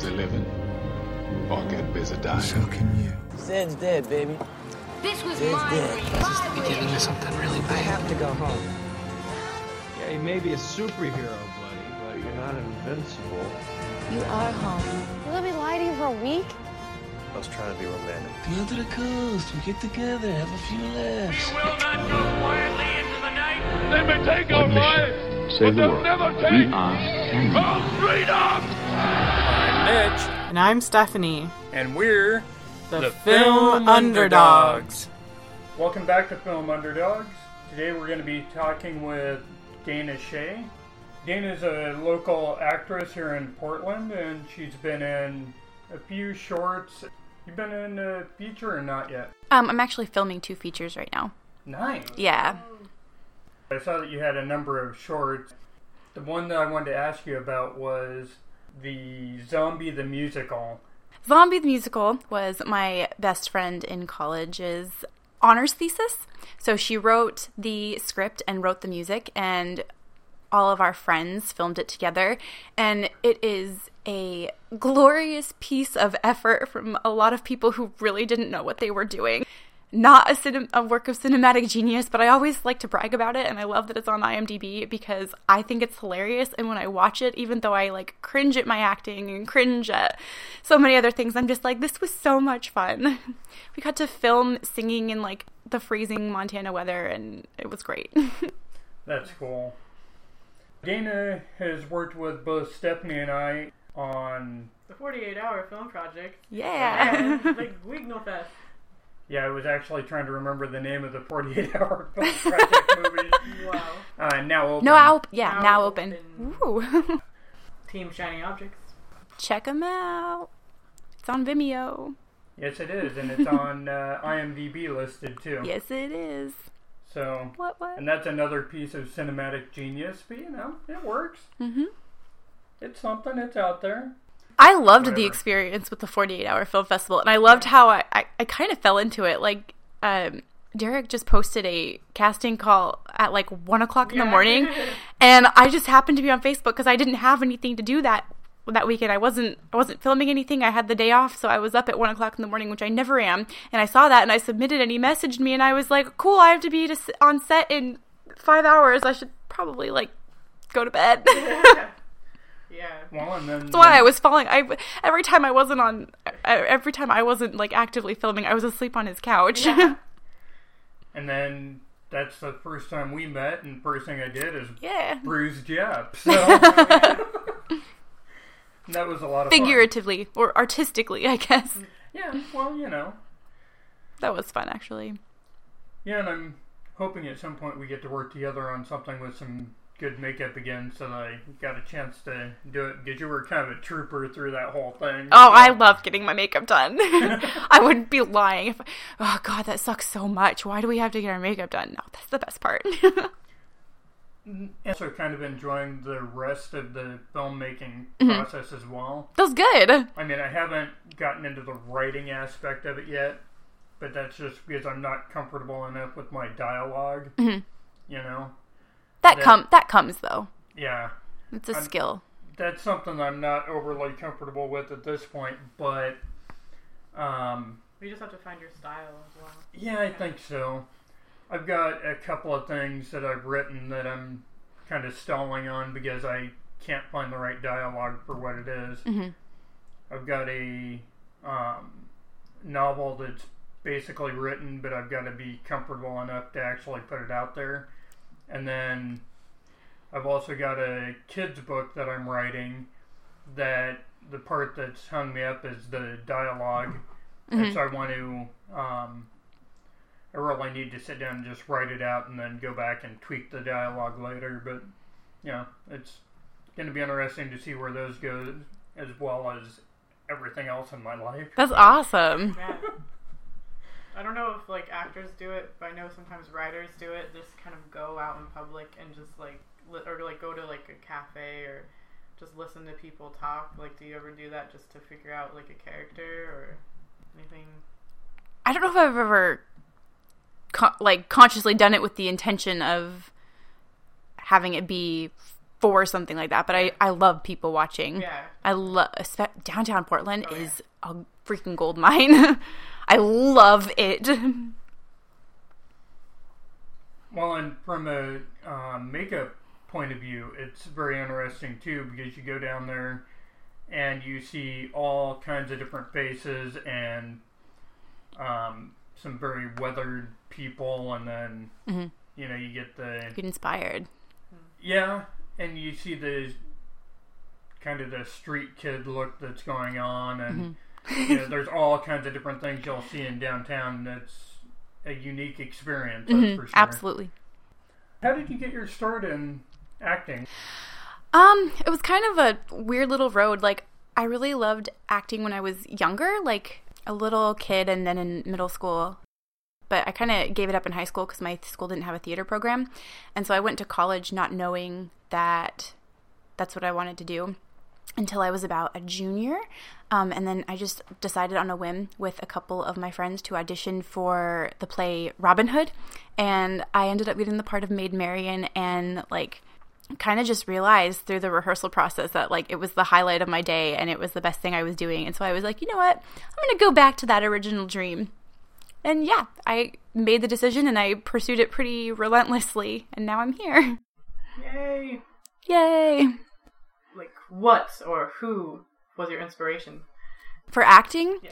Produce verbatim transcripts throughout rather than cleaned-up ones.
busy living or get busy dying. So can you. Zed's dead, baby. This was Zed's my dead. This is the beginning of something really bad. I have to go home. Yeah, you may be a superhero, buddy, but you're not invincible. You are home. You let me lie to you for a week? I was trying to be romantic. Go to the coast. We get together. Have a few laughs. We will not go quietly into the night. They may take our lives, but they'll never take our freedom. I'm Mitch. And I'm Stephanie. And we're the, the Film Underdogs. Underdogs. Welcome back to Film Underdogs. Today we're going to be talking with Dana Shay. Dana's a local actress here in Portland, and she's been in a few shorts. You been in a feature or not yet? Um, I'm actually filming two features right now. Nice. Yeah. I saw that you had a number of shorts. The one that I wanted to ask you about was the Zombie the Musical. Zombie the Musical was my best friend in college's honors thesis. So she wrote the script and wrote the music, and all of our friends filmed it together, and it is a glorious piece of effort from a lot of people who really didn't know what they were doing. Not a, cinem- a work of cinematic genius, but I always like to brag about it, and I love that it's on I M D B because I think it's hilarious, and when I watch it, even though I like cringe at my acting and cringe at so many other things, I'm just like, this was so much fun. We got to film singing in like the freezing Montana weather, and it was great. That's cool. Dana has worked with both Stephanie and I on the forty-eight hour film project. Yeah. yeah like Guignolfest. Yeah, I was actually trying to remember the name of the forty-eight hour film project movie. Wow. Uh, now open. No, I'll, yeah, now, now open. open. Ooh. Team Shiny Objects. Check them out. It's on Vimeo. Yes, it is, and it's on uh, I M D B listed too. Yes, it is. So, what, what? And that's another piece of cinematic genius, but you know, it works. Mm-hmm. It's something, it's out there. I loved Whatever. the experience with the forty-eight hour film festival, and I loved how I, I, I kind of fell into it. Like, um, Derek just posted a casting call at like one o'clock in yeah. the morning, and I just happened to be on Facebook because I didn't have anything to do that that weekend. I wasn't I wasn't filming anything. I had the day off, so I was up at one o'clock in the morning, which I never am, and I saw that, and I submitted, and he messaged me, and I was like, cool, I have to be on set in five hours. I should probably, like, go to bed. Yeah. yeah. Well, and then, That's why yeah. I was falling. I, every time I wasn't on, every time I wasn't, like, actively filming, I was asleep on his couch. Yeah. And then that's the first time we met, and first thing I did is yeah. bruised you up. So, that was a lot of Figuratively, fun. Or artistically, I guess. Yeah, well, you know. That was fun, actually. Yeah, and I'm hoping at some point we get to work together on something with some good makeup again, so that I got a chance to do it, because you were kind of a trooper through that whole thing. Oh, so. I love getting my makeup done. I wouldn't be lying. If I, oh, God, that sucks so much. Why do we have to get our makeup done? No, that's the best part. Also kind of enjoying the rest of the filmmaking mm-hmm. process as well. That's good. I mean, I haven't gotten into the writing aspect of it yet, but that's just because I'm not comfortable enough with my dialogue, mm-hmm. you know? That, that, com- that comes, though. Yeah. It's a I'm, skill. That's something I'm not overly comfortable with at this point, but... um, you just have to find your style as well. Yeah, I think so. I've got a couple of things that I've written that I'm kind of stalling on because I can't find the right dialogue for what it is. Mm-hmm. I've got a um, novel that's basically written, but I've got to be comfortable enough to actually put it out there. And then I've also got a kid's book that I'm writing that the part that's hung me up is the dialogue. Mm-hmm. And so I want to... Um, I really need to sit down and just write it out and then go back and tweak the dialogue later. But, you know, it's going to be interesting to see where those go, as well as everything else in my life. That's awesome. Yeah. I don't know if, like, actors do it, but I know sometimes writers do it. Just kind of go out in public and just, like, li- or, like, go to, like, a cafe or just listen to people talk. Like, do you ever do that just to figure out, like, a character or anything? I don't know if I've ever... Con- like consciously done it with the intention of having it be for something like that. But I, I love people watching. Yeah. I love downtown Portland oh, is yeah. a freaking gold mine. I love it. Well, and from a uh, makeup point of view, it's very interesting too, because you go down there and you see all kinds of different faces and um, some very weathered people, and then mm-hmm. you know, you get the you get inspired. Yeah, and you see the kind of the street kid look that's going on, and mm-hmm. you know, there's all kinds of different things you'll see in downtown. That's a unique experience, that's mm-hmm. for sure. Absolutely. How did you get your start in acting? Um, it was kind of a weird little road. Like, I really loved acting when I was younger, like a little kid, and then in middle school. But I kind of gave it up in high school because my school didn't have a theater program. And so I went to college not knowing that that's what I wanted to do until I was about a junior. Um, and then I just decided on a whim with a couple of my friends to audition for the play Robin Hood. And I ended up getting the part of Maid Marian, and like kind of just realized through the rehearsal process that like it was the highlight of my day and it was the best thing I was doing. And so I was like, you know what? I'm going to go back to that original dream. And yeah, I made the decision and I pursued it pretty relentlessly, and now I'm here. Yay! Yay! Like, what or who was your inspiration? For acting? Yeah.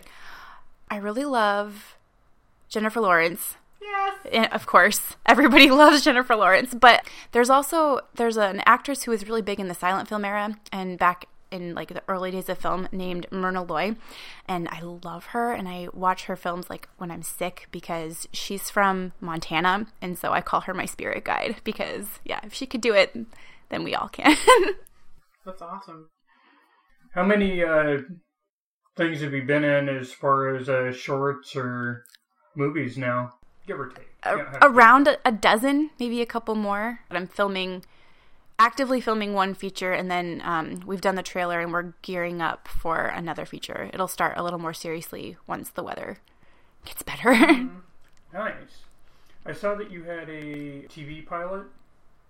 I really love Jennifer Lawrence. Yes! And of course, everybody loves Jennifer Lawrence, but there's also, there's an actress who was really big in the silent film era and back in like the early days of film named Myrna Loy, and I love her, and I watch her films like when I'm sick because she's from Montana, and so I call her my spirit guide because yeah, if she could do it, then we all can. That's awesome. How many uh, things have you been in as far as uh, shorts or movies now? Give or take. A- around a-, a dozen, maybe a couple more. But I'm filming actively filming one feature, and then um, we've done the trailer and we're gearing up for another feature. It'll start a little more seriously once the weather gets better. Mm-hmm. Nice. I saw that you had a T V pilot.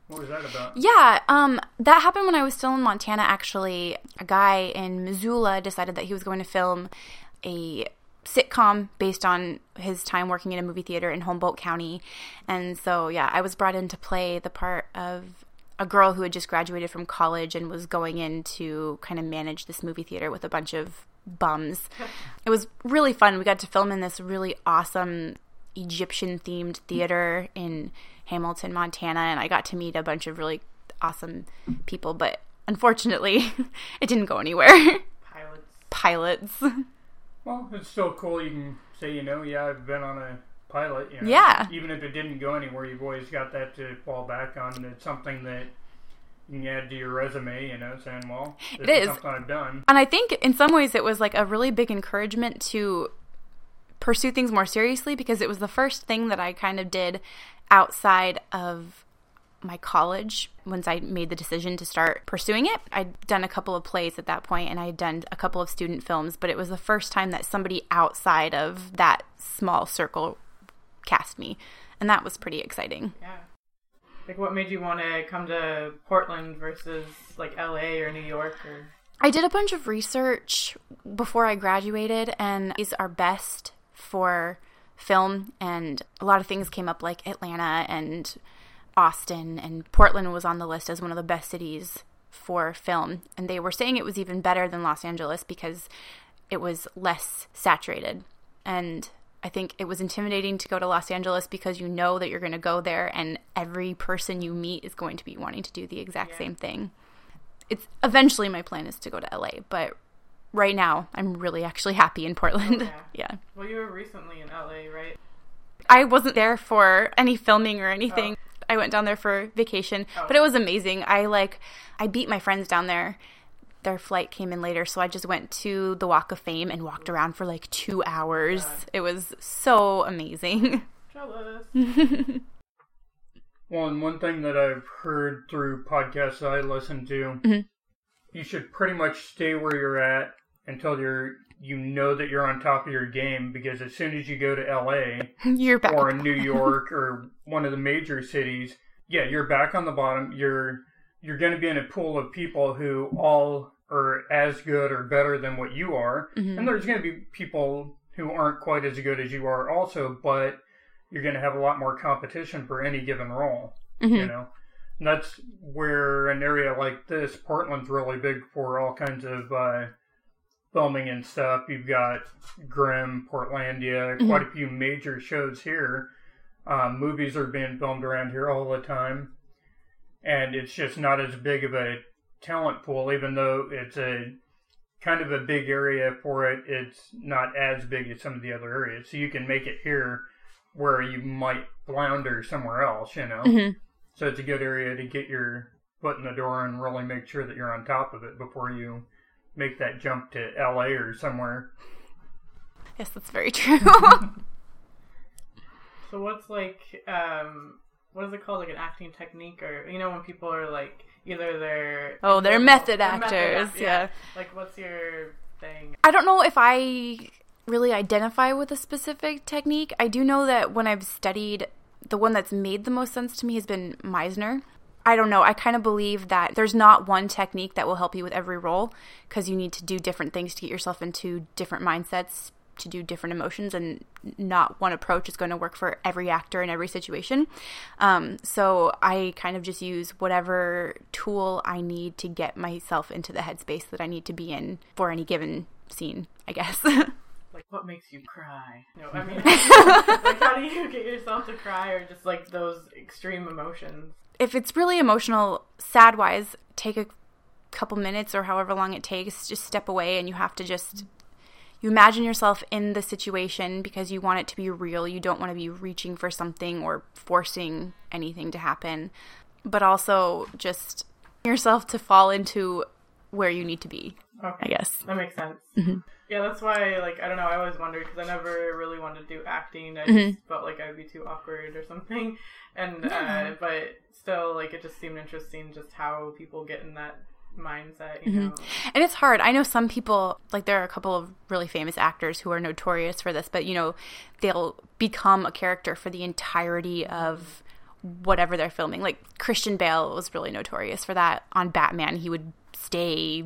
What was that about? Yeah, um, that happened when I was still in Montana, actually. A guy in Missoula decided that he was going to film a sitcom based on his time working in a movie theater in Humboldt County. And so, yeah, I was brought in to play the part of a girl who had just graduated from college and was going in to kind of manage this movie theater with a bunch of bums. It was really fun. We got to film in this really awesome Egyptian-themed theater in Hamilton, Montana, and I got to meet a bunch of really awesome people, but unfortunately, it didn't go anywhere. Pilots. Pilots. Well, it's still cool. You can say, you know, yeah, I've been on a pilot, you know, yeah. Even if it didn't go anywhere, you've always got that to fall back on. It's something that you can add to your resume, you know, saying, well, this it is. is something I've done. And I think in some ways it was like a really big encouragement to pursue things more seriously, because it was the first thing that I kind of did outside of my college. Once I made the decision to start pursuing it, I'd done a couple of plays at that point, and I had done a couple of student films, but it was the first time that somebody outside of that small circle cast me, and that was pretty exciting. Yeah. Like, what made you want to come to Portland versus like L A or New York? Or I did a bunch of research before I graduated, and these are best for film, and a lot of things came up like Atlanta and Austin, and Portland was on the list as one of the best cities for film, and they were saying it was even better than Los Angeles because it was less saturated. And I think it was intimidating to go to Los Angeles because you know that you're going to go there and every person you meet is going to be wanting to do the exact yeah. same thing. It's eventually my plan is to go to L A, but right now I'm really actually happy in Portland. Okay. Yeah. Well, you were recently in L A, right? I wasn't there for any filming or anything. Oh. I went down there for vacation, oh. but it was amazing. I like I beat my friends down there. Their flight came in later, so I just went to the Walk of Fame and walked around for like two hours. Yeah. It was so amazing. Jealous. Well, and one thing that I've heard through podcasts that I listen to, mm-hmm. you should pretty much stay where you're at until you're you know that you're on top of your game, because as soon as you go to L A you're back. Or in New York or one of the major cities, yeah, you're back on the bottom. You're you're going to be in a pool of people who all are as good or better than what you are. Mm-hmm. And there's going to be people who aren't quite as good as you are also, but you're going to have a lot more competition for any given role, mm-hmm. you know? And that's where an area like this, Portland's really big for all kinds of uh, filming and stuff. You've got Grimm, Portlandia, mm-hmm. quite a few major shows here. Um, movies are being filmed around here all the time. And it's just not as big of a talent pool, even though it's a kind of a big area for it. It's not as big as some of the other areas. So you can make it here where you might flounder somewhere else, you know? Mm-hmm. So it's a good area to get your foot in the door and really make sure that you're on top of it before you make that jump to L A or somewhere. Yes, that's very true. So what's like, um, what is it called? Like an acting technique, or, you know, when people are like, either they're... Oh, they're method they're actors, method act- yeah. yeah. Like, what's your thing? I don't know if I really identify with a specific technique. I do know that when I've studied... The one that's made the most sense to me has been Meisner. I don't know. I kind of believe that there's not one technique that will help you with every role, because you need to do different things to get yourself into different mindsets, to do different emotions, and not one approach is going to work for every actor in every situation. Um, so I kind of just use whatever tool I need to get myself into the headspace that I need to be in for any given scene, I guess. Like, what makes you cry? No, I mean, like, how do you get yourself to cry, or just, like, those extreme emotions? If it's really emotional, sad-wise, take a couple minutes or however long it takes, just step away, and you have to just, you imagine yourself in the situation because you want it to be real. You don't want to be reaching for something or forcing anything to happen, but also just yourself to fall into where you need to be, okay. I guess. That makes sense. Mm-hmm. Yeah, that's why, like, I don't know, I always wondered, because I never really wanted to do acting. I mm-hmm. just felt like I'd be too awkward or something. And, yeah. uh, but still, like, it just seemed interesting just how people get in that mindset, you mm-hmm. know? And it's hard. I know some people, like, there are a couple of really famous actors who are notorious for this, but, you know, they'll become a character for the entirety of whatever they're filming. Like, Christian Bale was really notorious for that on Batman. He would stay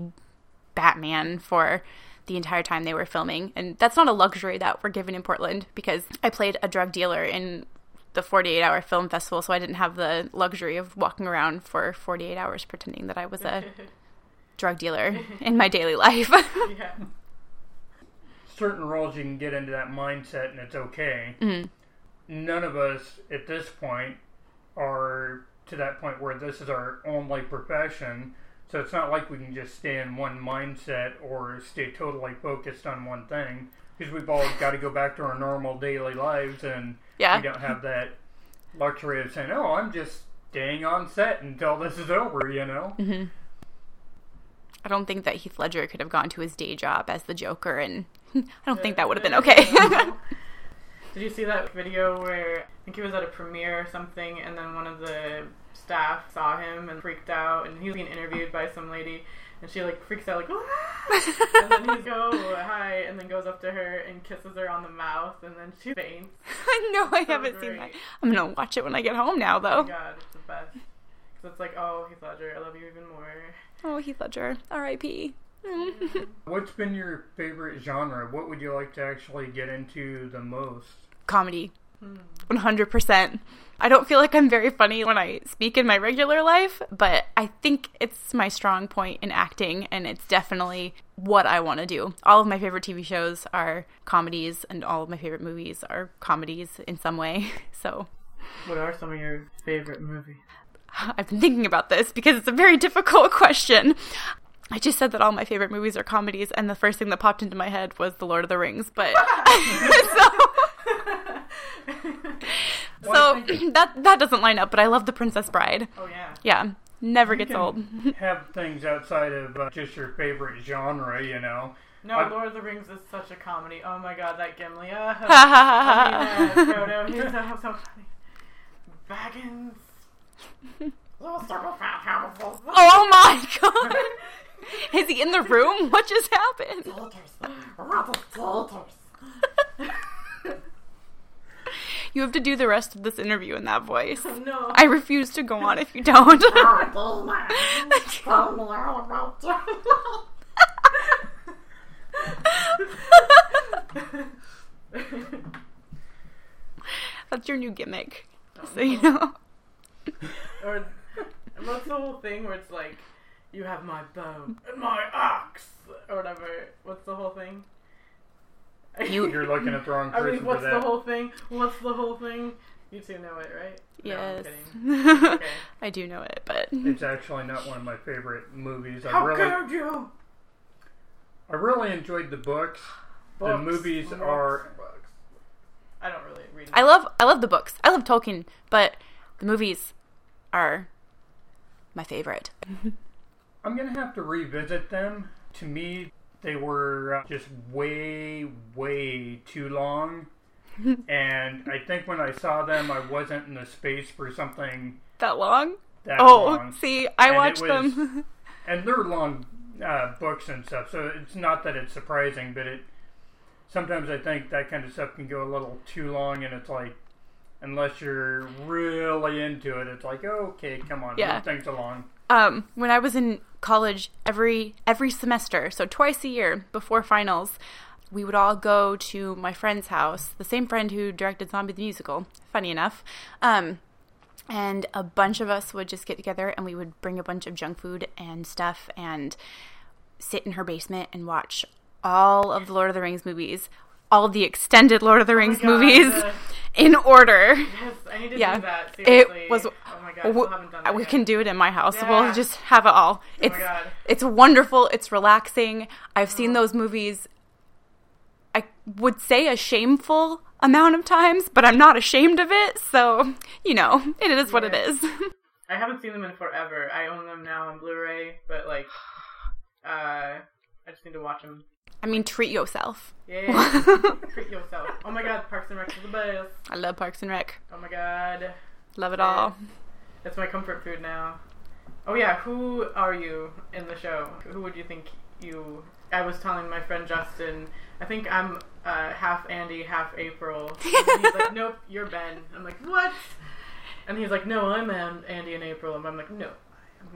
Batman for the entire time they were filming, and that's not a luxury that we're given in Portland, because I played a drug dealer in the forty-eight hour film festival, so I didn't have the luxury of walking around for forty-eight hours pretending that I was a drug dealer in my daily life. Yeah. Certain roles you can get into that mindset and it's okay. Mm-hmm. None of us at this point are to that point where this is our only profession. So it's not like we can just stay in one mindset or stay totally focused on one thing, because we've all got to go back to our normal daily lives, and yeah. we don't have that luxury of saying, oh, I'm just staying on set until this is over, you know? Mm-hmm. I don't think that Heath Ledger could have gone to his day job as the Joker, and I don't yeah. think that would have been okay. Did you see that video where, I think he was at a premiere or something, and then one of the staff saw him and freaked out, and he was being interviewed by some lady, and she, like, freaks out, like, ah! And then he goes, oh, hi, and then goes up to her and kisses her on the mouth, and then she faints. No, I so haven't great. Seen that. I'm gonna watch it when I get home now, though. Oh my god, it's the best. Because it's like, oh, Heath Ledger, I love you even more. Oh, Heath Ledger, R I P Mm. What's been your favorite genre? What would you like to actually get into the most? Comedy. one hundred percent. I don't feel like I'm very funny when I speak in my regular life, but I think it's my strong point in acting, and it's definitely what I want to do. All of my favorite T V shows are comedies, and all of my favorite movies are comedies in some way. So, what are some of your favorite movies? I've been thinking about this because it's a very difficult question. I just said that all my favorite movies are comedies, and the first thing that popped into my head was The Lord of the Rings, but... so... So that that doesn't line up, but I love The Princess Bride. Oh, yeah. Yeah. Never you gets old. Have things outside of uh, just your favorite genre, you know. No, I, Lord of the Rings is such a comedy. Oh, my God, that Gimli. Ha, ha, ha, ha. Frodo, he's so, so funny. Baggins. Little circle fat powerful. Oh, my God. Is he in the room? What just happened? Soldiers. Robert soldiers. You have to do the rest of this interview in that voice. Oh, no. I refuse to go on if you don't. That's your new gimmick. Oh, so, you know. Or what's the whole thing where it's like, you have my bow and my axe, or whatever. What's the whole thing? You, you're looking at the wrong person. I mean, what's for that. the whole thing? What's the whole thing? You two know it, right? Yes. No, I'm kidding. Okay. I do know it, but... It's actually not one of my favorite movies. I How really, could you? I really enjoyed the books. books. The movies books. are... Books. I don't really read them. I love, I love the books. I love Tolkien, but the movies are my favorite. I'm going to have to revisit them. To me, they were just way, way too long. And I think when I saw them, I wasn't in the space for something... That long? That oh, long. see, I and watched was, them. And they're long uh, books and stuff, so it's not that it's surprising, but it sometimes I think that kind of stuff can go a little too long, and it's like, unless you're really into it, it's like, oh, okay, come on, yeah. move things along. Um, when I was in college, every every semester, so twice a year before finals, we would all go to my friend's house, the same friend who directed Zombie the Musical, funny enough, um, and a bunch of us would just get together and we would bring a bunch of junk food and stuff and sit in her basement and watch all of the Lord of the Rings movies, all the extended Lord of the Rings oh movies uh, in order. Yes, I need to yeah. do that, seriously. It was, oh my god, we, I haven't done that we yet. Can do it in my house. Yeah. We'll just have it all. Oh it's, my god. It's wonderful. It's relaxing. I've oh. seen those movies, I would say a shameful amount of times, but I'm not ashamed of it. So, you know, it is yes. what it is. I haven't seen them in forever. I own them now on Blu-ray, but like, uh, I just need to watch them. I mean, treat yourself. Yeah, treat yourself. Oh my god, Parks and Rec is the best. I love Parks and Rec. Oh my god. Love it yes. all. It's my comfort food now. Oh yeah, who are you in the show? Who would you think you... I was telling my friend Justin, I think I'm uh, half Andy, half April. And he's like, nope, you're Ben. I'm like, what? And he's like, no, I'm Andy and April. And I'm like, no.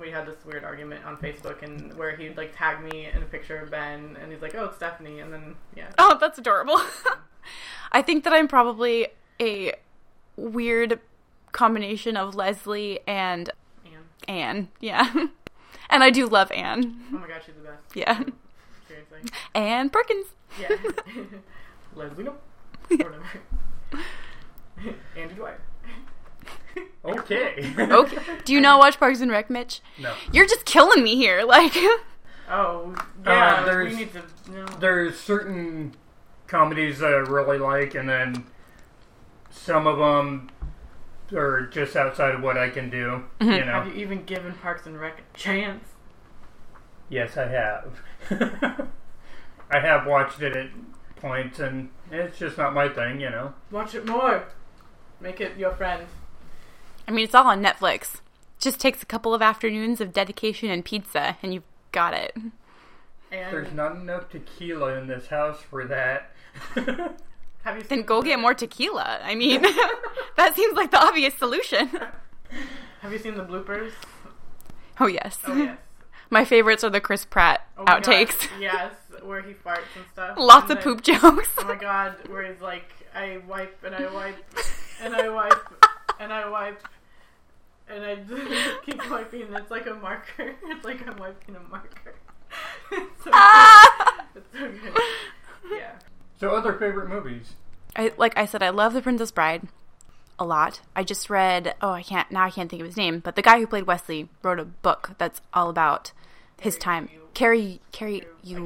We had this weird argument on Facebook, and where he'd like tag me in a picture of Ben, and he's like, "Oh, it's Stephanie," and then yeah. Oh, that's adorable. I think that I'm probably a weird combination of Leslie and Anne. Anne, yeah, and I do love Anne. Oh my god, she's the best. Yeah, seriously. Anne Perkins. Yeah, Leslie, no, whatever. Andy Dwyer. Okay. Okay. Do you not watch Parks and Rec, Mitch? No. You're just killing me here. Like. Oh yeah. Uh, there's we need to, no. there's certain comedies that I really like, and then some of them are just outside of what I can do. Mm-hmm. You know. Have you even given Parks and Rec a chance? Yes, I have. I have watched it at points, and it's just not my thing. You know. Watch it more. Make it your friend. I mean, it's all on Netflix. Just takes a couple of afternoons of dedication and pizza, and you've got it. And there's not enough tequila in this house for that. Have you seen then go get more tequila. I mean, that seems like the obvious solution. Have you seen the bloopers? Oh, yes. Oh, yes. My favorites are the Chris Pratt oh outtakes. God. Yes, where he farts and stuff. Lots and of then, poop jokes. Oh, my God, where he's like, I wipe and I wipe and I wipe and I wipe. And I keep wiping, and it's like a marker. It's like I'm wiping a marker. It's so ah! good. It's so good. Yeah. So other favorite movies? I, like I said, I love The Princess Bride a lot. I just read, oh, I can't, now I can't think of his name, but the guy who played Wesley wrote a book that's all about his time. Carrie, Carrie, you,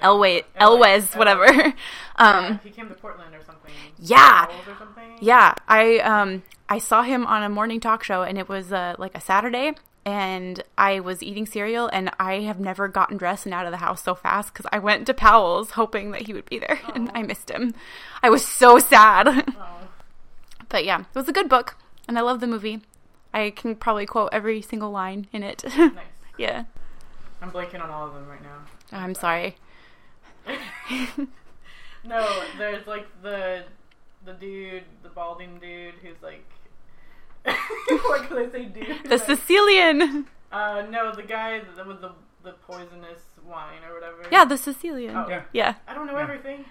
Elway, Elwes, whatever. Um, yeah, he came to Portland or something. Yeah. Or something. Yeah. I, um, I saw him on a morning talk show, and it was uh, like a Saturday, and I was eating cereal, and I have never gotten dressed and out of the house so fast because I went to Powell's hoping that he would be there, oh. and I missed him. I was so sad. Oh. But yeah, it was a good book, and I love the movie. I can probably quote every single line in it. Nice. Yeah. I'm blanking on all of them right now. Oh, I'm sorry. No, there's like the the dude, the balding dude who's like, what can I say, dude? The like, Sicilian. Uh, no, the guy with the the poisonous wine or whatever. Yeah, the Sicilian. Oh. Yeah. yeah. I don't know yeah. everything.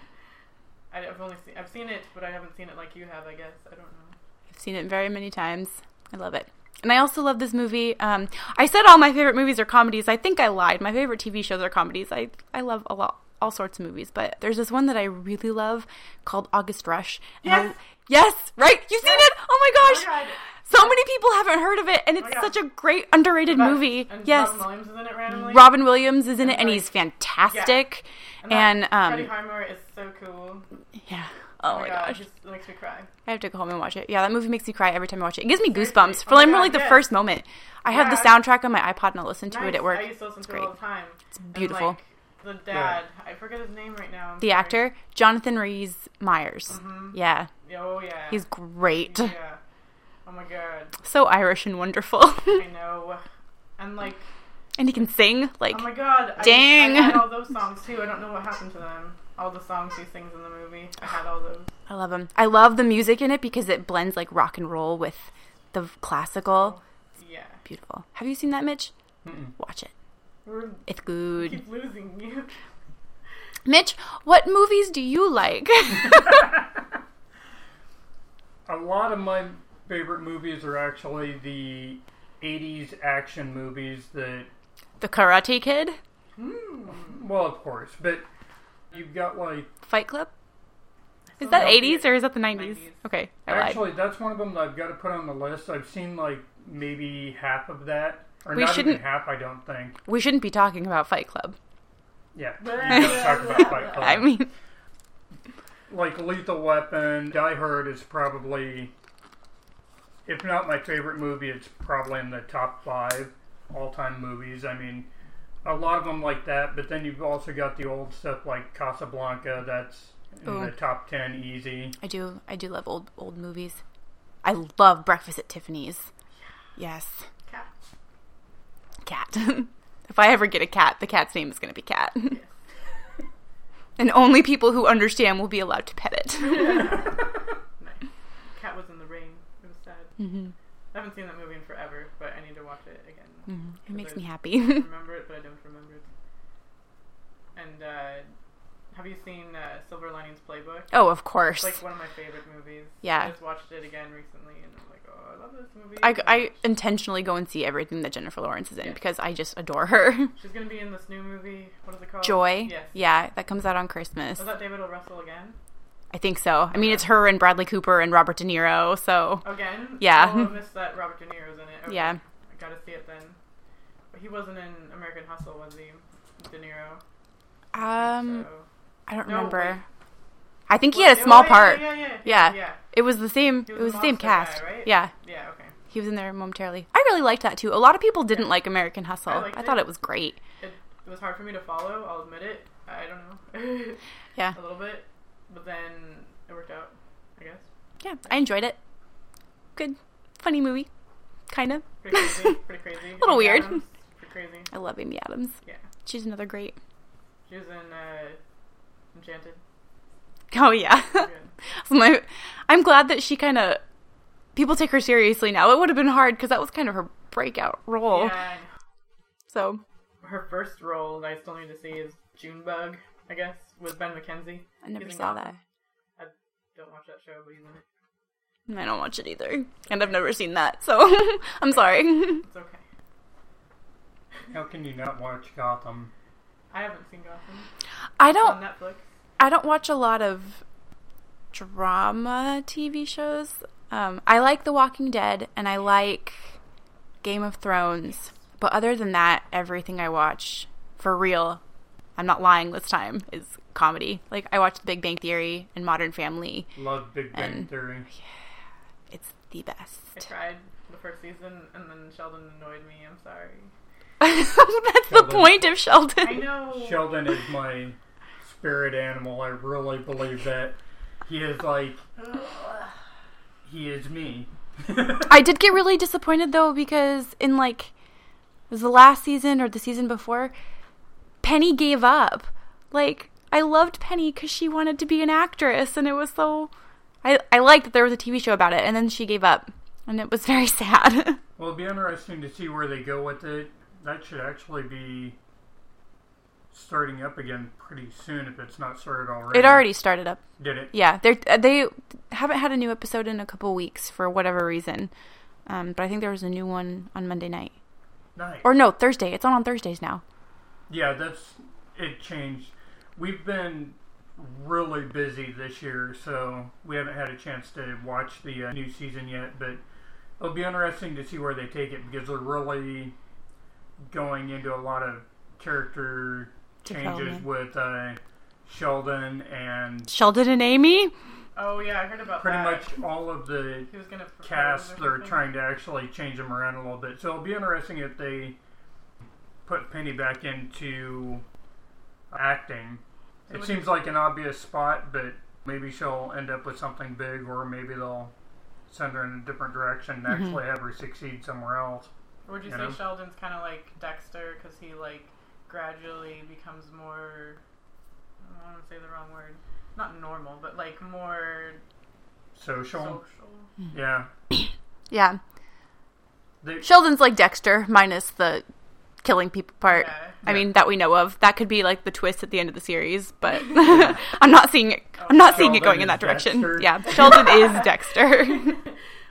I've only seen, I've seen it, but I haven't seen it like you have, I guess. I don't know. I've seen it very many times. I love it. And I also love this movie. Um, I said all my favorite movies are comedies. I think I lied. My favorite T V shows are comedies. I, I love a lot, all sorts of movies. But there's this one that I really love called August Rush. And yes. I, yes, right? You've seen yes. it? Oh, my gosh. Oh, so many people haven't heard of it, and it's oh, such a great, underrated About, movie. And yes. Robin Williams is in it randomly. Robin Williams is in and it, like, and he's fantastic. Yeah. And, and um, Freddie Highmore is so cool. Yeah. Oh, oh my gosh. gosh. It just makes me cry. I have to go home and watch it. Yeah, that movie makes me cry every time I watch it. It gives me goosebumps. For oh like, like the yes. first moment. I yeah. have the soundtrack on my iPod and I'll listen to nice. it at work. I used to listen it's to great. it all the time. It's beautiful. And, like, the dad. Yeah. I forget his name right now. I'm the sorry. actor, Jonathan Rhys Meyers. Mm-hmm. Yeah. Oh, yeah. He's great. Yeah. Oh, my God. So Irish and wonderful. I know. And, like... And he can sing. Like, oh, my God. Dang. I, I had all those songs, too. I don't know what happened to them. All the songs he sings in the movie. I had all those. I love them. I love the music in it because it blends like rock and roll with the classical. Yeah. Beautiful. Have you seen that, Mitch? Mm-mm. Watch it. We're, it's good. Keep losing you. Mitch, what movies do you like? A lot of my favorite movies are actually the eighties action movies that... The Karate Kid? Mm, well, of course, but... You've got, like... Fight Club? Is that eighties or is that the nineties? nineties. Okay, I Actually, lied. That's one of them that I've got to put on the list. I've seen, like, maybe half of that. Or we not even half, I don't think. We shouldn't be talking about Fight Club. Yeah, you don't talk about Fight Club. I mean... Like, Lethal Weapon, Die Hard is probably... If not my favorite movie, it's probably in the top five all-time movies. I mean... A lot of them like that, but then you've also got the old stuff like Casablanca. That's in Ooh. the top ten easy. I do, I do love old old movies. I love Breakfast at Tiffany's. Yes. Cat. Cat. If I ever get a cat, the cat's name is going to be Cat. Yes. And only people who understand will be allowed to pet it. Nice. Cat was in the rain. It was sad. Mm-hmm. I haven't seen that movie in forever, but I need to watch it again. Mm-hmm. It makes me happy. I remember it, but I don't remember it. And uh, have you seen uh, Silver Linings Playbook? Oh, of course. It's like one of my favorite movies. Yeah. I just watched it again recently, and I'm like, oh, I love this movie. I, I intentionally go and see everything that Jennifer Lawrence is in yeah. because I just adore her. She's going to be in this new movie. What is it called? Joy. Yes. Yeah, that comes out on Christmas. Is that David O. Russell again? I think so. I mean, yeah. it's her and Bradley Cooper and Robert De Niro, so... Again? Yeah. Oh, I missed that Robert De Niro's in it. Okay. Yeah. I gotta see it then. But he wasn't in American Hustle, was he? De Niro? Um, so. I don't no, remember. Wait. I think he had a small oh, yeah, part. Yeah yeah yeah, yeah, yeah, yeah. It was the same, was it was the same cast. Guy, right? Yeah. Yeah, okay. He was in there momentarily. I really liked that, too. A lot of people didn't yeah. like American Hustle. I, I thought it, it was great. It, it was hard for me to follow, I'll admit it. I don't know. yeah. A little bit. But then it worked out, I guess. Yeah, I enjoyed it. Good, funny movie, kind of. Pretty crazy. Pretty crazy. A little Amy weird. Adams, pretty crazy. I love Amy Adams. Yeah, she's another great. She was in uh, Enchanted. Oh yeah. So my, I'm glad that she kind of people take her seriously now. It would have been hard because that was kind of her breakout role. Yeah. So. Her first role that I still need to see is Junebug. I guess, with Ben McKenzie. I never saw that. I don't watch that show, but he's in it. I don't watch it either. And I've never seen that, so I'm sorry. It's okay. How can you not watch Gotham? I haven't seen Gotham. I don't... It's on Netflix. I don't watch a lot of drama T V shows. Um, I like The Walking Dead, and I like Game of Thrones. But other than that, everything I watch, for real... I'm not lying this time, is comedy. Like, I watched Big Bang Theory and Modern Family. Love Big Bang Theory. Yeah, it's the best. I tried the first season, and then Sheldon annoyed me. I'm sorry. That's Sheldon. The point of Sheldon. I know. Sheldon is my spirit animal. I really believe that. He is like... He is me. I did get really disappointed, though, because in, like... It was the last season or the season before... Penny gave up. Like, I loved Penny because she wanted to be an actress, and it was so I, I liked that there was a T V show about it, and then she gave up, and it was very sad. Well, it'd be interesting to see where they go with it. That should actually be starting up again pretty soon if it's not started already. It already started up. Did it? Yeah. They haven't had a new episode in a couple weeks for whatever reason, um, but I think there was a new one on Monday night. Nice. Or no, Thursday. It's on on Thursdays now. Yeah, that's it changed. We've been really busy this year, so we haven't had a chance to watch the uh, new season yet, but it'll be interesting to see where they take it because they're really going into a lot of character changes with uh, Sheldon and... Sheldon and Amy? Oh, yeah, I heard about pretty that. Pretty much all of the cast, they're trying to actually change them around a little bit. So it'll be interesting if they put Penny back into acting. So it seems like an obvious spot, but maybe she'll end up with something big, or maybe they'll send her in a different direction and mm-hmm. actually have her succeed somewhere else. Would you, you say know? Sheldon's kind of like Dexter because he like gradually becomes more, I don't want to say the wrong word, not normal, but like more social. social. Mm-hmm. Yeah. Yeah. They, Sheldon's like Dexter minus the killing people part. Yeah. I yeah. mean, that we know of. That could be like the twist at the end of the series, but yeah. I'm not seeing it. Oh, I'm not Sheldon seeing it going in that direction. Dexter. Yeah, Sheldon is Dexter.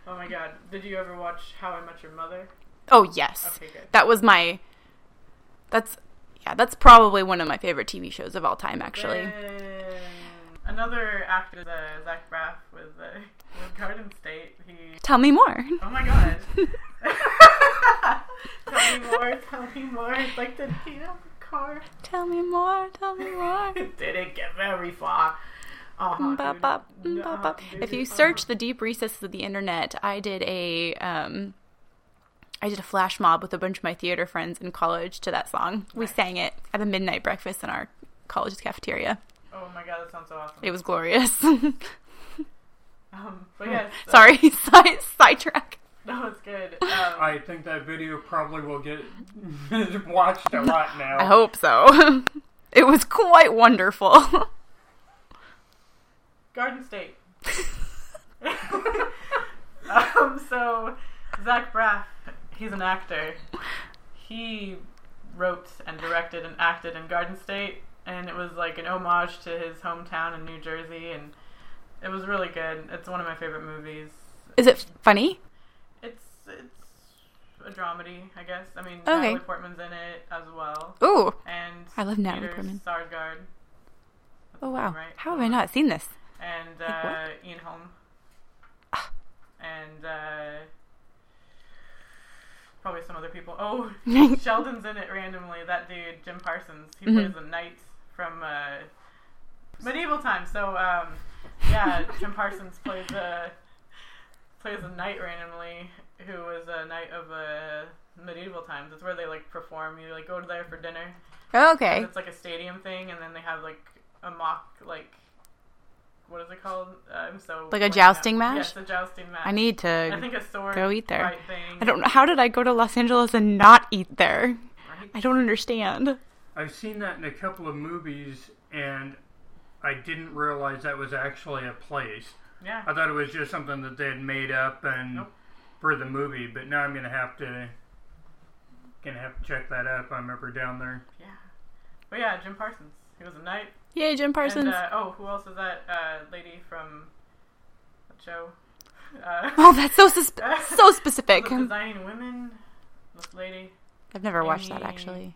Oh my God! Did you ever watch How I Met Your Mother? Oh yes, okay, good. That was my. That's yeah. That's probably one of my favorite T V shows of all time, actually. Then another actor, uh, Zach Braff, was uh, with Garden State. He tell me more. Oh my God. Tell me more, tell me more. It's like the Tina car. Tell me more, tell me more. Didn't get very far. Uh-huh, bop, bop, no, bop. If you search the deep recesses of the internet, I did a um, I did a flash mob with a bunch of my theater friends in college to that song. We nice. sang it at a midnight breakfast in our college's cafeteria. Oh my God, that sounds so awesome. It was glorious. um, but yeah, so. Sorry, side sidetrack. No, it's good. Um, I think that video probably will get watched a lot now. I hope so. It was quite wonderful. Garden State. um, so, Zach Braff, he's an actor. He wrote and directed and acted in Garden State, and it was like an homage to his hometown in New Jersey, and it was really good. It's one of my favorite movies. Is it funny? It's it's a dramedy, I guess. I mean, okay. Natalie Portman's in it as well. Ooh, and I love Natalie Peter Portman. Sarsgaard. That's oh wow! Right? How have I not seen this? And like, uh, Ian Holm. Ah. And uh, probably some other people. Oh, Sheldon's in it randomly. That dude, Jim Parsons. He mm-hmm. plays a knight from uh, medieval times. So um, yeah, Jim Parsons plays a. Uh, plays a knight randomly who was a knight of uh, medieval times. It's where they like perform. You like go to there for dinner. Oh, okay. And it's like a stadium thing, and then they have like a mock like what is it called? I'm so like a jousting match. Yes, a jousting match. I need to. I think a sword. Go eat there. Thing. I don't know. How did I go to Los Angeles and not eat there? Right? I don't understand. I've seen that in a couple of movies, and I didn't realize that was actually a place. Yeah. I thought it was just something that they had made up and nope. for the movie, but now I'm gonna have to gonna have to check that out if I'm ever down there. Yeah. But yeah, Jim Parsons. He was a knight. Yay, Jim Parsons. And, uh, oh, who else is that uh, lady from that show? Uh, oh, that's so sus- so specific. The Designing Women. This lady. I've never Amy, watched that actually.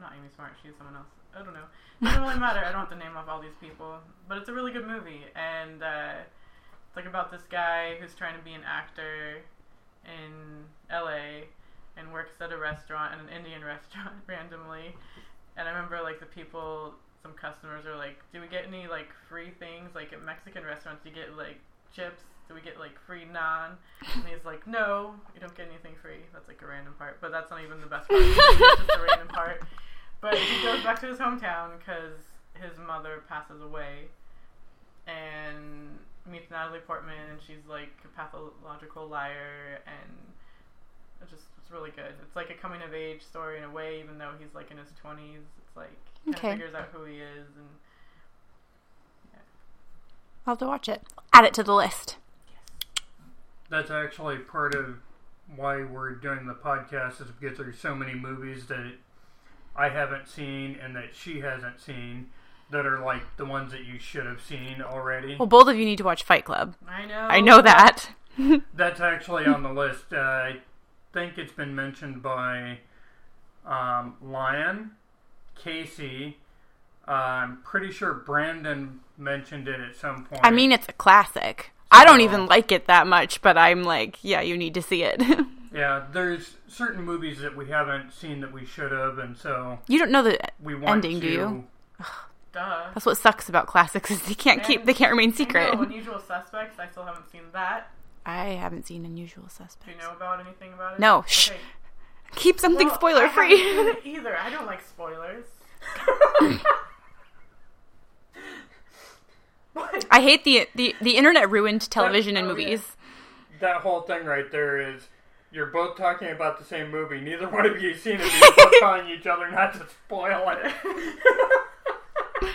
Not Amy Smart. She's someone else. I don't know. It doesn't really matter. I don't have to name off all these people, but it's a really good movie and. Uh, It's like about this guy who's trying to be an actor in L A and works at a restaurant, an Indian restaurant, randomly. And I remember, like, the people, some customers are like, do we get any, like, free things? Like, at Mexican restaurants, you get, like, chips. Do we get, like, free naan? And he's like, no, you don't get anything free. That's, like, a random part. But that's not even the best part. It's just a random part. But he goes back to his hometown because his mother passes away. And... meets Natalie Portman, and she's, like, a pathological liar, and it's just, it's really good. It's, like, a coming-of-age story in a way, even though he's, like, in his twenties. It's, like, kind of okay. figures out who he is, and yeah. I'll have to watch it. Add it to the list. That's actually part of why we're doing the podcast, is because there's so many movies that I haven't seen and that she hasn't seen that are like the ones that you should have seen already. Well, both of you need to watch Fight Club. I know. I know that. That's actually on the list. Uh, I think it's been mentioned by um, Lion, Casey. Uh, I'm pretty sure Brandon mentioned it at some point. I mean, it's a classic. So, I don't even like it that much, but I'm like, yeah, you need to see it. Yeah, there's certain movies that we haven't seen that we should have, and so... You don't know the we want ending, to... do you? Duh. That's what sucks about classics, is they can't and keep, they can't remain secret. Know, Unusual Suspects, I still haven't seen that. I haven't seen Unusual Suspects. Do you know about anything about it? No. Okay. Shh. Keep something well, spoiler free. I haven't seen it either. I don't like spoilers. What? I hate the, the the internet ruined television that, and movies. Yeah. That whole thing right there is, you're both talking about the same movie. Neither one of you seen it. You're both telling each other not to spoil it.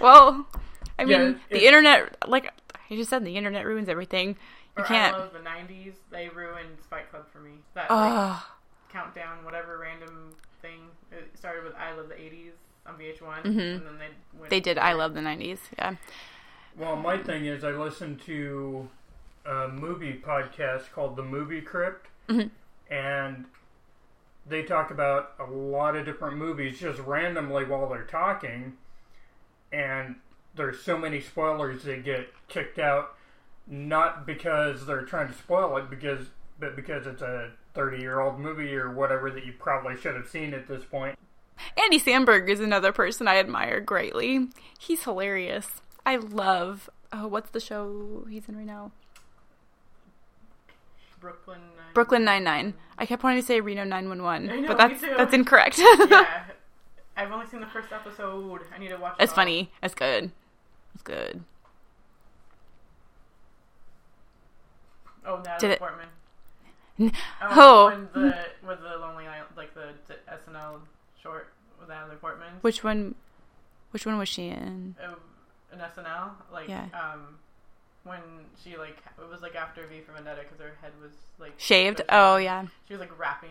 Well, I mean, yeah, the internet, like you just said, the internet ruins everything. You can't. I love the nineties. They ruined Fight Club for me. That like, countdown, whatever random thing. It started with I Love the eighties on V H one, mm-hmm. and then they went They did I Love the nineties, yeah. Well, my thing is I listened to a movie podcast called The Movie Crypt, mm-hmm. and they talk about a lot of different movies just randomly while they're talking. And there's so many spoilers that get kicked out, not because they're trying to spoil it, because but because it's a thirty-year-old movie or whatever that you probably should have seen at this point. Andy Samberg is another person I admire greatly. He's hilarious. I love... Oh, what's the show he's in right now? Brooklyn Nine-Nine. Brooklyn Nine-Nine. I kept wanting to say Reno nine one one, but that's that's incorrect. Yeah. I've only seen the first episode. I need to watch it. It's funny. It's good. It's good. Oh, Natalie Portman. N- um, oh. When the, with the Lonely Island, like the, the S N L short with Natalie Portman. Which one, which one was she in? Uh, an S N L? Like, yeah. um, when she, like, it was, like, after V for Vendetta because her head was, like... Shaved? Special. Oh, yeah. She was, like, rapping.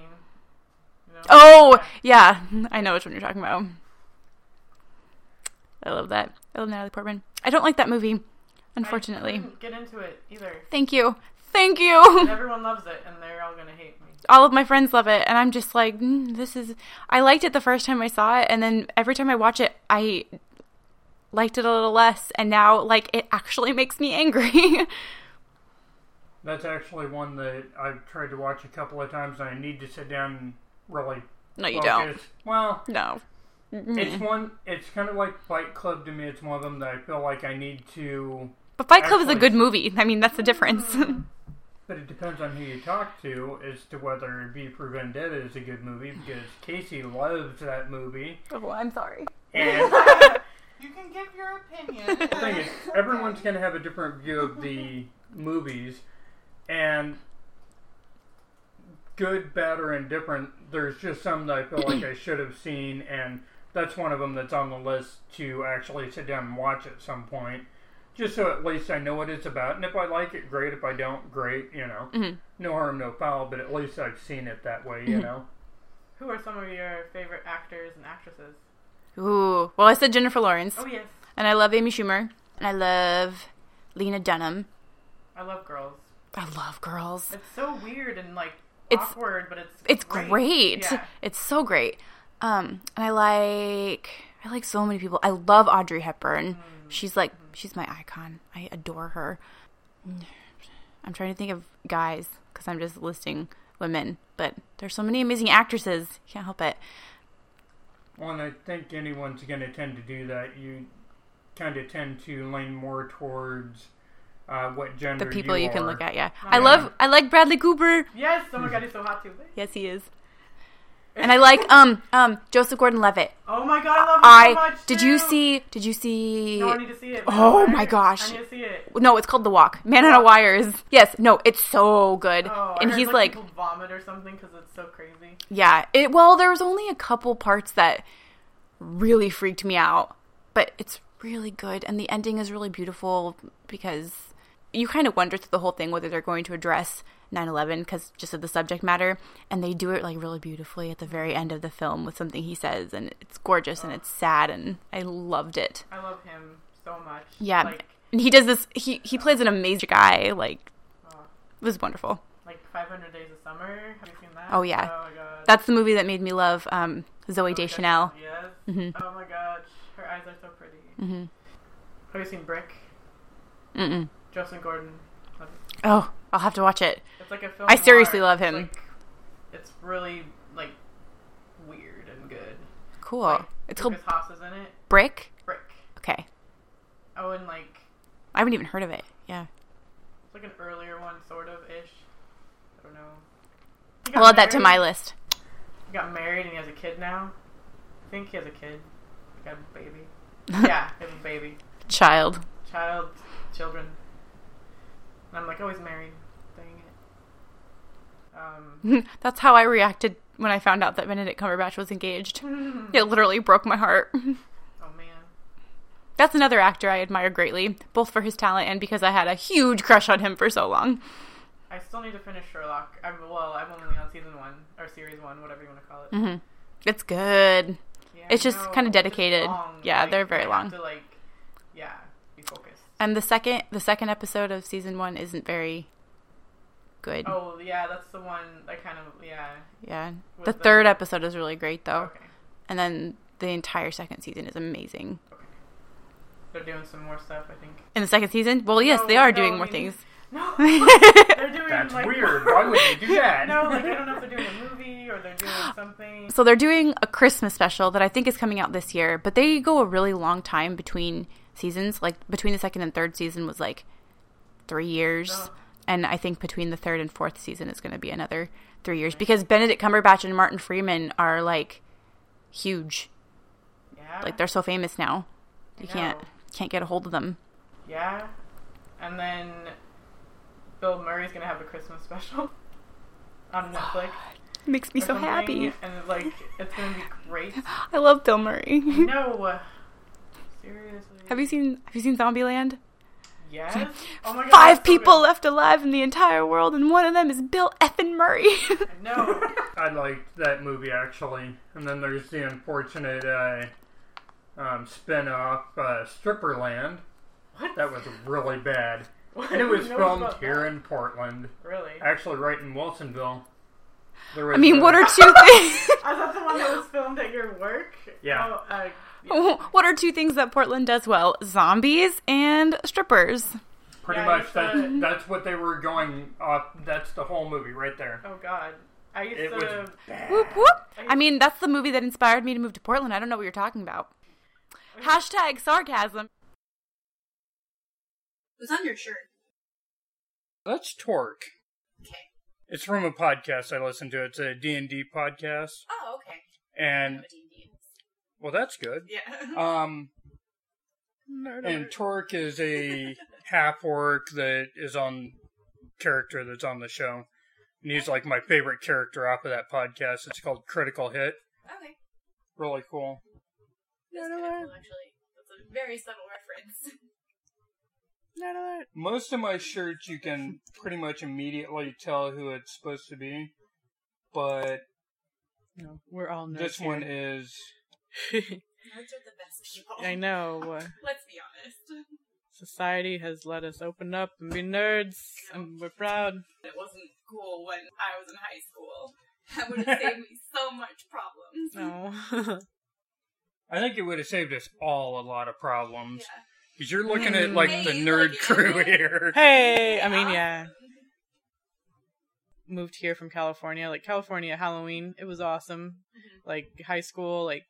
You know? Oh, yeah. yeah. I know which one you're talking about. I love that. I love Natalie Portman. I don't like that movie, unfortunately. I didn't get into it either. Thank you. Thank you. And everyone loves it, and they're all going to hate me. All of my friends love it, and I'm just like, mm, this is... I liked it the first time I saw it, and then every time I watch it, I liked it a little less, and now, like, it actually makes me angry. That's actually one that I've tried to watch a couple of times, and I need to sit down and really no you focus. Don't well no mm-hmm. it's one it's kind of like Fight Club to me. It's one of them that I feel like I need to but Fight Club actually... is a good movie. I mean, that's the difference. But it depends on who you talk to as to whether V for Vendetta is a good movie, because Casey loves that movie. Oh, I'm sorry. And you can give your opinion. The thing is, everyone's going to have a different view of the movies, and good, bad, or indifferent, there's just some that I feel like I should have seen, and that's one of them that's on the list to actually sit down and watch at some point, just so at least I know what it's about, and if I like it, great, if I don't, great, you know, mm-hmm. no harm, no foul, but at least I've seen it that way, you mm-hmm. know. Who are some of your favorite actors and actresses? Ooh, well, I said Jennifer Lawrence. Oh, yes. And I love Amy Schumer, and I love Lena Dunham. I love Girls. I love Girls. It's so weird and, like, It's awkward, but it's it's great. great. Yeah. It's so great. Um, and I like I like so many people. I love Audrey Hepburn. Mm. She's like mm. she's my icon. I adore her. I'm trying to think of guys because I'm just listing women, but there's so many amazing actresses. You can't help it. Well, and I think anyone's going to tend to do that. You kind of tend to lean more towards. Uh, what gender the people you, you can are. Look at, yeah. Oh, I yeah. love, I like Bradley Cooper. Yes, oh my god, he's so hot too. Yes, he is. And I like um um Joseph Gordon-Levitt. Oh my god, I love him I, so much. Did too. you see? Did you see? No, I need to see it. Man oh my gosh, I need to see it. No, it's called The Walk. Man on a Wires. Yes, no, it's so good. Oh, and I heard, he's like, like people vomit or something because it's so crazy. Yeah, it. Well, there was only a couple parts that really freaked me out, but it's really good, and the ending is really beautiful because you kind of wonder through the whole thing whether they're going to address nine eleven because just of the subject matter, and they do it like really beautifully at the very end of the film with something he says, and it's gorgeous oh. and it's sad, and I loved it. I love him so much. Yeah, like, and he does this. He he plays an amazing guy. Like oh. it was wonderful. Like five hundred Days of Summer. Have you seen that? Oh yeah, oh, my God. That's the movie that made me love um, Zoe oh, Deschanel. Yes. Mm-hmm. Oh my gosh, her eyes are so pretty. Mm-hmm. Have you seen Brick? Mm-mm. Joseph Gordon. Oh, I'll have to watch it. It's like a film. I seriously noir. love him. It's, like, it's really like weird and good. Cool. Like, it's Lucas called Haas is in it. Brick. Brick. Okay. Oh, and like I haven't even heard of it. Yeah. It's like an earlier one, sort of ish. I don't know. I'll married. add that to my list. He got married and he has a kid now. I think he has a kid. He got a baby. Yeah, he has a baby. Child. Child. Children. And I'm like, oh, he's married. Dang it. Um, That's how I reacted when I found out that Benedict Cumberbatch was engaged. It literally broke my heart. Oh, man. That's another actor I admire greatly, both for his talent and because I had a huge crush on him for so long. I still need to finish Sherlock. I'm, well, I'm only on season one, or series one, whatever you want to call it. Mm-hmm. It's good. Yeah, it's just no, kind of dedicated. Yeah, like, they're very I long. Have to, like, yeah, be focused. And the second the second episode of season one isn't very good. Oh, yeah, that's the one I kind of, yeah. Yeah. The, the third episode is really great, though. Okay. And then the entire second season is amazing. Okay. They're doing some more stuff, I think. In the second season? Well, yes, no, they are no, doing I mean, more things. No. They're doing, that's like, weird. Why would they do that? No, like, I don't know if they're doing a movie or they're doing something. So they're doing a Christmas special that I think is coming out this year, but they go a really long time between seasons. Like between the second and third season was like three years, oh. and I think between the third and fourth season is going to be another three years, right. Because Benedict Cumberbatch and Martin Freeman are like huge. Yeah. Like they're so famous now. You can't can't get a hold of them. Yeah. And then Bill Murray's going to have a Christmas special on Netflix. It makes me so something. happy. And like it's going to be great. I love Bill Murray. No. Seriously. Have you seen Have you seen Zombieland? Yes. Oh my God, Five so people good. left alive in the entire world, and one of them is Bill effing Murray. I know. I liked that movie actually. And then there's the unfortunate uh, um, spin-off uh, Stripperland. What? That was really bad. What? And it was filmed here that? in Portland. Really? Actually, right in Wilsonville. There was I mean, a... what are two things? I thought the one that was filmed at your work. Yeah. Oh, uh, What are two things that Portland does well? Zombies and strippers. Pretty yeah, much. That's, to... that's what they were going off. That's the whole movie right there. Oh, God. I used it to... Was bad. Whoop, whoop. I, used... I mean, that's the movie that inspired me to move to Portland. I don't know what you're talking about. Hashtag sarcasm. What's on your shirt? That's Torque. Okay. It's from a podcast I listen to. It's a D and D podcast. Oh, okay. And... Well, that's good. Yeah. Um, and Torque is a half-orc that is on character that's on the show. And he's like my favorite character off of that podcast. It's called Critical Hit. Okay. Really cool. That's kind of cool, actually. That's a very subtle reference. Not a lot. Most of my shirts you can pretty much immediately tell who it's supposed to be. But... No, we're all nerds. This one is... Nerds are the best people. I know. Let's be honest. Society has let us open up and be nerds, and we're proud. It wasn't cool when I was in high school. That would have saved me so much problems. No. I think it would have saved us all a lot of problems. Because yeah. you're looking at, like, hey, the nerd like, crew here. Hey! I mean, yeah. Moved here from California. Like, California, Halloween, it was awesome. Mm-hmm. Like, high school, like,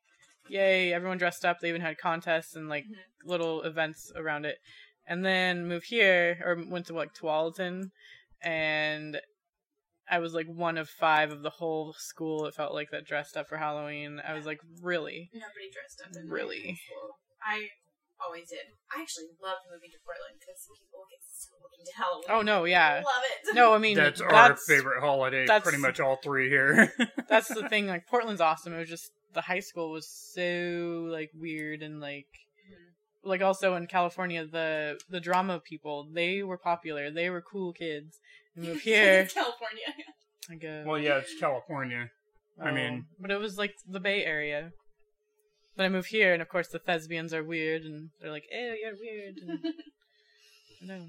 yay, everyone dressed up. They even had contests and, like, mm-hmm. little events around it. And then moved here, or went to, like, Tualatin, and I was, like, one of five of the whole school, it felt like, that dressed up for Halloween. I was like, really? Nobody dressed up in really. School. I always did. I actually loved moving to Portland because people get so into Halloween. Oh, no, yeah. I love it. No, I mean, that's, that's our favorite holiday, pretty much all three here. That's the thing. Like, Portland's awesome. It was just... The high school was so, like, weird and, like, mm-hmm. like also in California, the the drama people, they were popular. They were cool kids. We moved here. It's California. I guess. Well, yeah, it's California. Oh, I mean, but it was like the Bay Area. But I moved here, and of course the thespians are weird, and they're like, "Eh, you're weird." And, I know.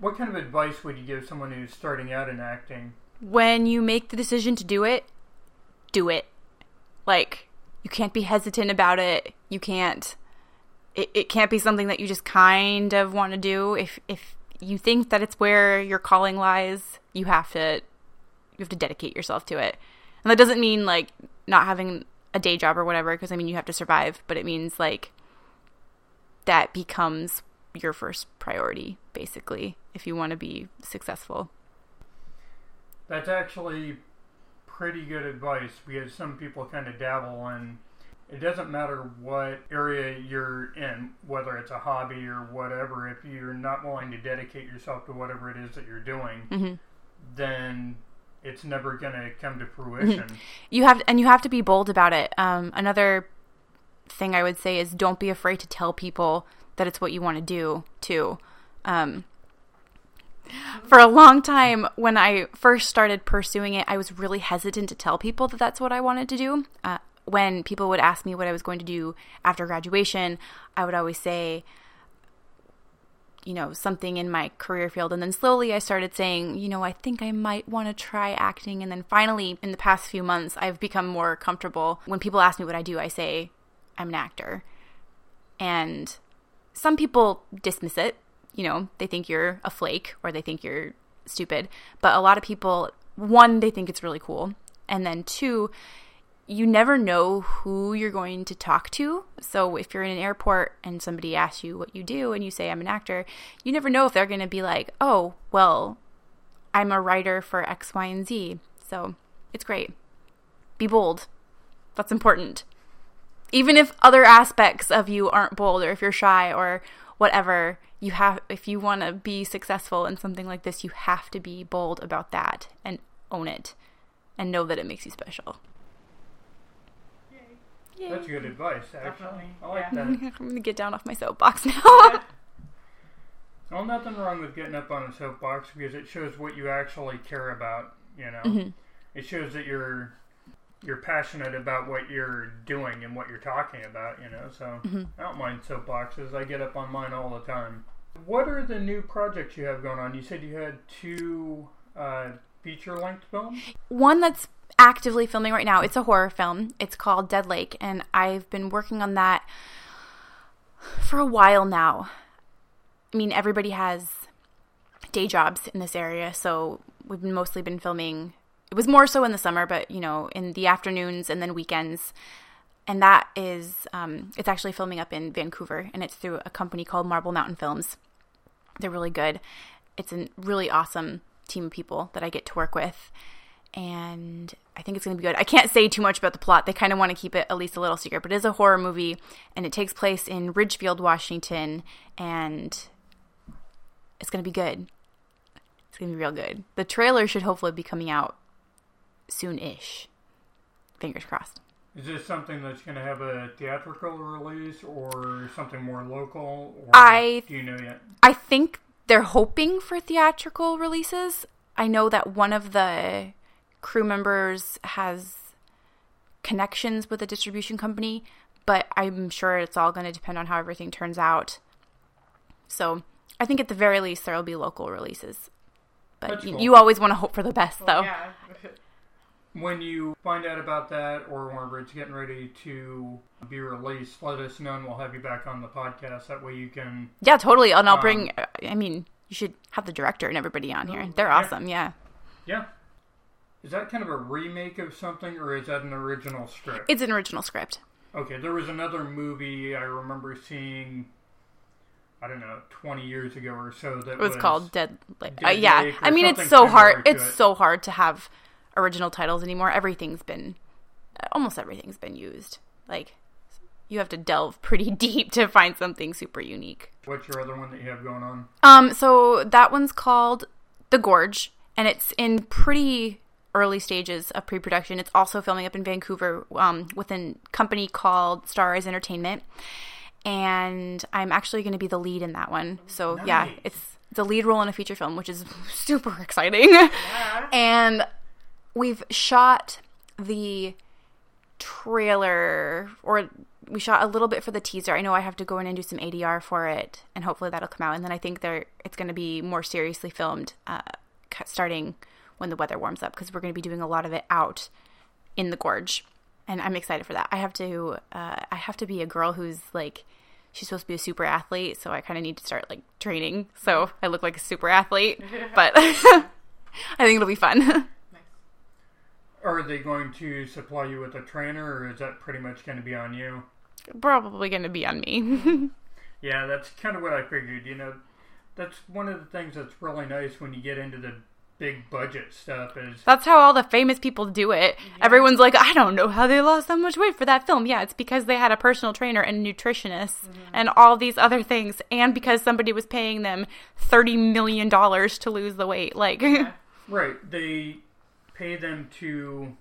What kind of advice would you give someone who's starting out in acting? When you make the decision to do it, do it. Like, you can't be hesitant about it. You can't. It it can't be something that you just kind of want to do. If if you think that it's where your calling lies, you have to you have to dedicate yourself to it. And that doesn't mean like not having a day job or whatever, because I mean you have to survive. But it means like that becomes your first priority, basically, if you want to be successful. That's actually pretty good advice, because some people kind of dabble in. It doesn't matter what area you're in, whether it's a hobby or whatever, if you're not willing to dedicate yourself to whatever it is that you're doing, mm-hmm. then it's never going to come to fruition. Mm-hmm. You have, and you have to be bold about it. Um, another thing I would say is don't be afraid to tell people that it's what you want to do, too. Um, for a long time, when I first started pursuing it, I was really hesitant to tell people that that's what I wanted to do. Uh, when people would ask me what I was going to do after graduation, I would always say, you know, something in my career field. And then slowly I started saying, you know, I think I might want to try acting. And then finally, in the past few months, I've become more comfortable. When people ask me what I do, I say, I'm an actor. And some people dismiss it. You know, they think you're a flake or they think you're stupid. But a lot of people, one, they think it's really cool. And then two, you never know who you're going to talk to. So if you're in an airport and somebody asks you what you do and you say, I'm an actor, you never know if they're going to be like, oh, well, I'm a writer for X, Y, and Z. So it's great. Be bold. That's important. Even if other aspects of you aren't bold, or if you're shy or whatever, you have, if you want to be successful in something like this, you have to be bold about that and own it and know that it makes you special. Yay. Yay. That's good advice, actually. Definitely. I like yeah. that. I'm going to get down off my soapbox now. Yeah. Well, nothing wrong with getting up on a soapbox, because it shows what you actually care about, you know. Mm-hmm. It shows that you're... you're passionate about what you're doing and what you're talking about, you know, so mm-hmm. I don't mind soapboxes. I get up on mine all the time. What are the new projects you have going on? You said you had two uh, feature-length films? One that's actively filming right now. It's a horror film. It's called Dead Lake, and I've been working on that for a while now. I mean, everybody has day jobs in this area, so we've mostly been filming. It was more so in the summer, but, you know, in the afternoons and then weekends. And that is, um, it's actually filming up in Vancouver, and it's through a company called Marble Mountain Films. They're really good. It's a really awesome team of people that I get to work with, and I think it's going to be good. I can't say too much about the plot. They kind of want to keep it at least a little secret, but it is a horror movie, and it takes place in Ridgefield, Washington, and it's going to be good. It's going to be real good. The trailer should hopefully be coming out soon-ish. Fingers crossed. Is this something that's going to have a theatrical release or something more local? Or I, do you know yet? I think they're hoping for theatrical releases. I know that one of the crew members has connections with a distribution company, but I'm sure it's all going to depend on how everything turns out. So I think at the very least there will be local releases. But you, cool. you always want to hope for the best, well, though. Yeah. When you find out about that, or whenever it's getting ready to be released, let us know and we'll have you back on the podcast. That way you can... Yeah, totally. And I'll um, bring... I mean, you should have the director and everybody on here. They're yeah. awesome, yeah. Yeah. Is that kind of a remake of something, or is that an original script? It's an original script. Okay, there was another movie I remember seeing... I don't know, twenty years ago or so. That it was, was called Dead Lake. Dead uh, yeah, Lake I mean, it's so hard. It's it. so hard to have original titles anymore. Everything's been, almost everything's been used. Like, you have to delve pretty deep to find something super unique. What's your other one that you have going on? Um, so that one's called The Gorge, and it's in pretty early stages of pre-production. It's also filming up in Vancouver um, with a company called Starrise Entertainment. And I'm actually going to be the lead in that one. So, nice. yeah, it's, it's a lead role in a feature film, which is super exciting. Yeah. And we've shot the trailer, or we shot a little bit for the teaser. I know I have to go in and do some A D R for it, and hopefully that'll come out. And then I think there it's going to be more seriously filmed uh, starting when the weather warms up, because we're going to be doing a lot of it out in the gorge. And I'm excited for that. I have to uh, I have to be a girl who's like, she's supposed to be a super athlete, so I kind of need to start like training so I look like a super athlete. But I think it'll be fun. Are they going to supply you with a trainer, or is that pretty much going to be on you? Probably going to be on me. Yeah, that's kind of what I figured. You know, that's one of the things that's really nice when you get into the big budget stuff is... That's how all the famous people do it. Yeah. Everyone's like, I don't know how they lost so much weight for that film. Yeah, it's because they had a personal trainer and nutritionist mm-hmm. and all these other things, and because somebody was paying them thirty million dollars to lose the weight. Like, yeah. Right. They pay them to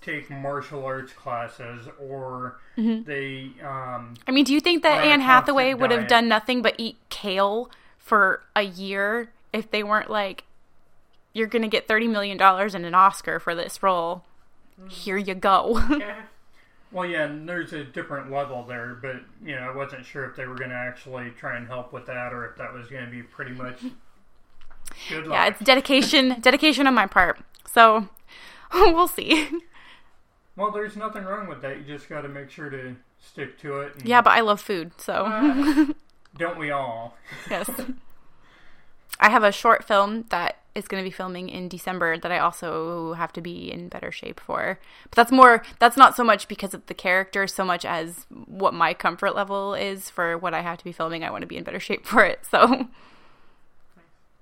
take martial arts classes, or mm-hmm. they... Um, I mean, do you think that Anne Hathaway would have done nothing but eat kale for a year if they weren't like, you're going to get thirty million dollars and an Oscar for this role. Here you go. Yeah. Well, yeah, and there's a different level there, but, you know, I wasn't sure if they were going to actually try and help with that, or if that was going to be pretty much good luck. Yeah, it's dedication, dedication on my part. So, we'll see. Well, there's nothing wrong with that. You just got to make sure to stick to it. And, yeah, but I love food, so. Uh, don't we all? Yes. I have a short film that is going to be filming in December that I also have to be in better shape for. But that's more, that's not so much because of the character so much as what my comfort level is for what I have to be filming. I want to be in better shape for it. So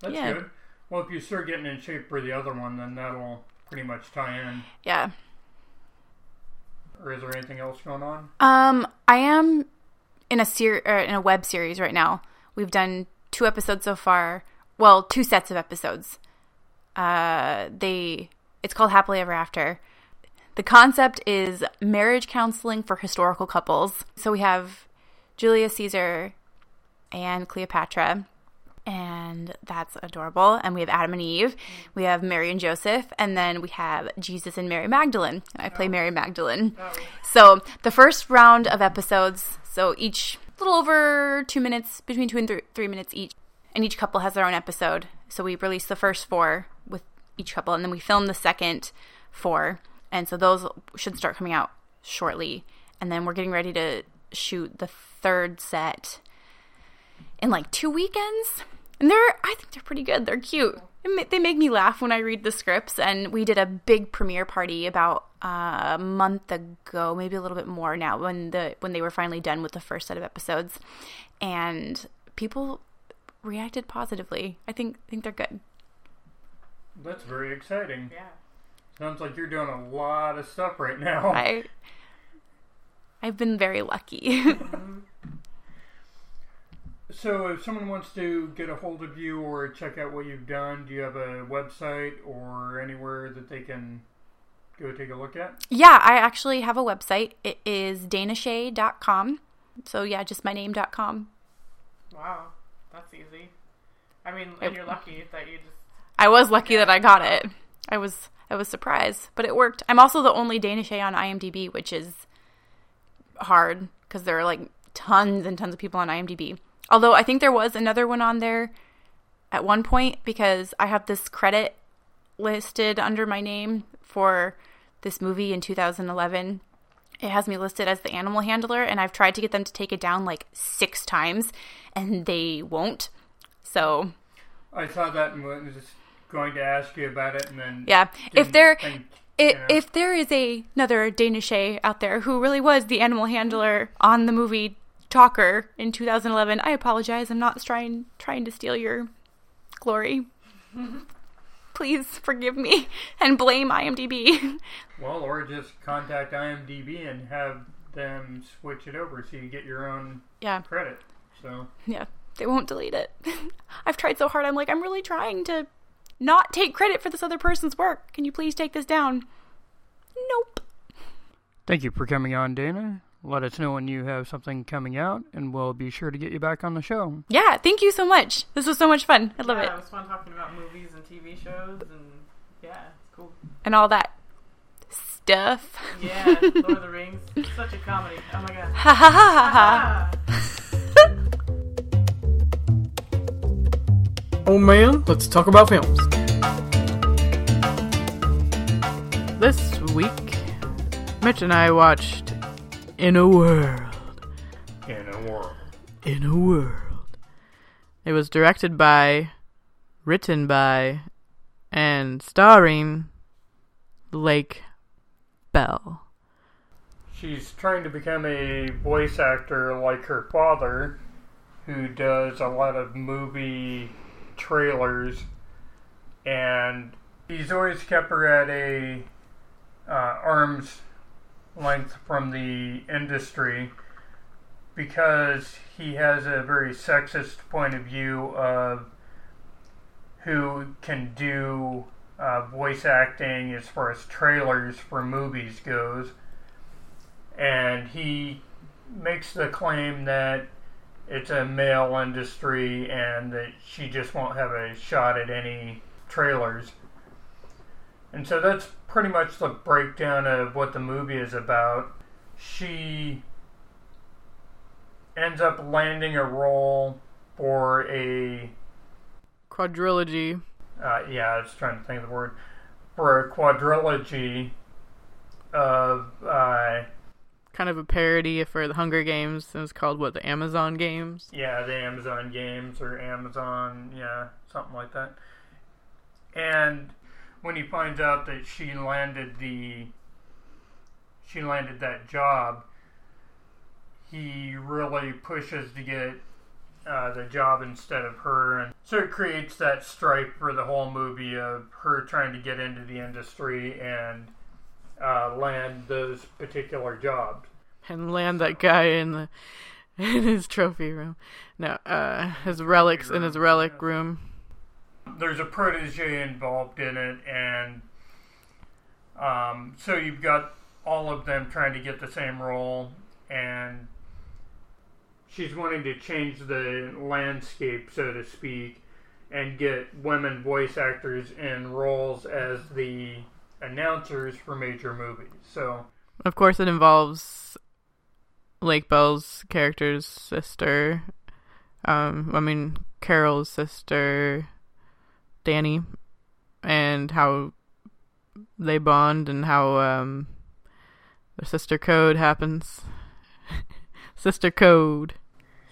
that's yeah. good. Well, if you start getting in shape for the other one, then that'll pretty much tie in. Yeah. Or is there anything else going on? Um, I am in a ser- er, in a web series right now. We've done two episodes so far. Well, two sets of episodes. Uh, they it's called Happily Ever After. The concept is marriage counseling for historical couples. So we have Julius Caesar and Cleopatra, and that's adorable. And we have Adam and Eve. We have Mary and Joseph, and then we have Jesus and Mary Magdalene. And I play Mary Magdalene. So the first round of episodes, so each a little over two minutes, between two and th- three minutes each. And each couple has their own episode. So we release the first four with each couple, and then we film the second four. And so those should start coming out shortly. And then we're getting ready to shoot the third set in like two weekends. And they're, I think they're pretty good. They're cute. They make me laugh when I read the scripts. And we did a big premiere party about a month ago, maybe a little bit more now, when the when they were finally done with the first set of episodes. And people reacted positively. I think think they're good. That's very exciting. Yeah. Sounds like you're doing a lot of stuff right now. I I've been very lucky. So if someone wants to get a hold of you or check out what you've done, do you have a website or anywhere that they can go take a look at? Yeah, I actually have a website. It is dana shay dot com. So yeah, just my name dot com. Wow. That's easy. I mean, and you're lucky that you just... I was lucky that I got it. I was I was surprised, but it worked. I'm also the only Dana Shay on I M D B, which is hard because there are like tons and tons of people on I M D B. Although I think there was another one on there at one point because I have this credit listed under my name for this movie in two thousand eleven. It has me listed as the animal handler, and I've tried to get them to take it down like six times, and they won't. So I saw that and was just going to ask you about it, and then yeah, if there think, it, you know. if there is a, another Dana Shay out there who really was the animal handler on the movie Talker in two thousand eleven, I apologize. I'm not trying trying to steal your glory. Please forgive me and blame I M D B. Well, or just contact I M D B and have them switch it over so you get your own yeah. credit. So yeah, they won't delete it. I've tried so hard. I'm like, I'm really trying to not take credit for this other person's work. Can you please take this down? Nope. Thank you for coming on, Dana. Let us know when you have something coming out, and we'll be sure to get you back on the show. Yeah, thank you so much. This was so much fun. I love yeah, it. Yeah, it was fun talking about movies and T V shows, and yeah, it's cool. And all that stuff. Yeah, Lord of the Rings. Such a comedy. Oh my god. Ha ha ha ha ha. Oh man, let's talk about films. This week, Mitch and I watched In a World. In a World. In a World. It was directed by, written by, and starring Lake Bell. She's trying to become a voice actor like her father, who does a lot of movie trailers, and he's always kept her at a uh, arm's length from the industry because he has a very sexist point of view of who can do uh, voice acting as far as trailers for movies goes. And he makes the claim that it's a male industry and that she just won't have a shot at any trailers. And so that's pretty much the breakdown of what the movie is about. She ends up landing a role for a quadrilogy. Uh, yeah, I was trying to think of the word. For a quadrilogy of uh, kind of a parody for the Hunger Games. It was called what, the Amazon Games? Yeah, the Amazon Games or Amazon, yeah, something like that. And when he finds out that she landed the, she landed that job, he really pushes to get uh, the job instead of her, and so it creates that strife for the whole movie of her trying to get into the industry and uh, land those particular jobs, and land that guy in the in his trophy room, no, uh, his relics in his relic room. There's a protege involved in it, and um, so you've got all of them trying to get the same role, and she's wanting to change the landscape, so to speak, and get women voice actors in roles as the announcers for major movies. So, of course, it involves Lake Bell's character's sister, um, I mean, Carol's sister, Danny, and how they bond and how um, their sister code happens. Sister code.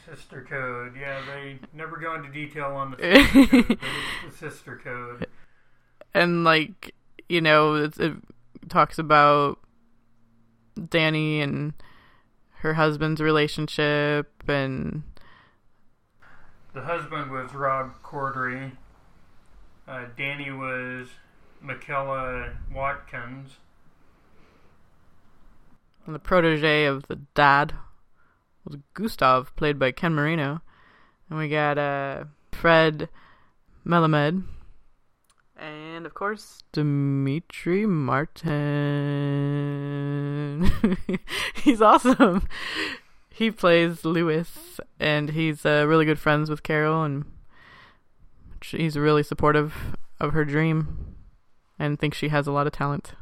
Sister code. Yeah, they never go into detail on the sister code. It's the sister code. And like, you know, it's, it talks about Danny and her husband's relationship, and the husband was Rob Corddry. Uh, Danny was Michaela Watkins. And the protege of the dad was Gustav, played by Ken Marino. And we got uh, Fred Melamed. And, of course, Dimitri Martin. He's awesome. He plays Lewis, and he's uh, really good friends with Carol, and he's really supportive of her dream and thinks she has a lot of talent.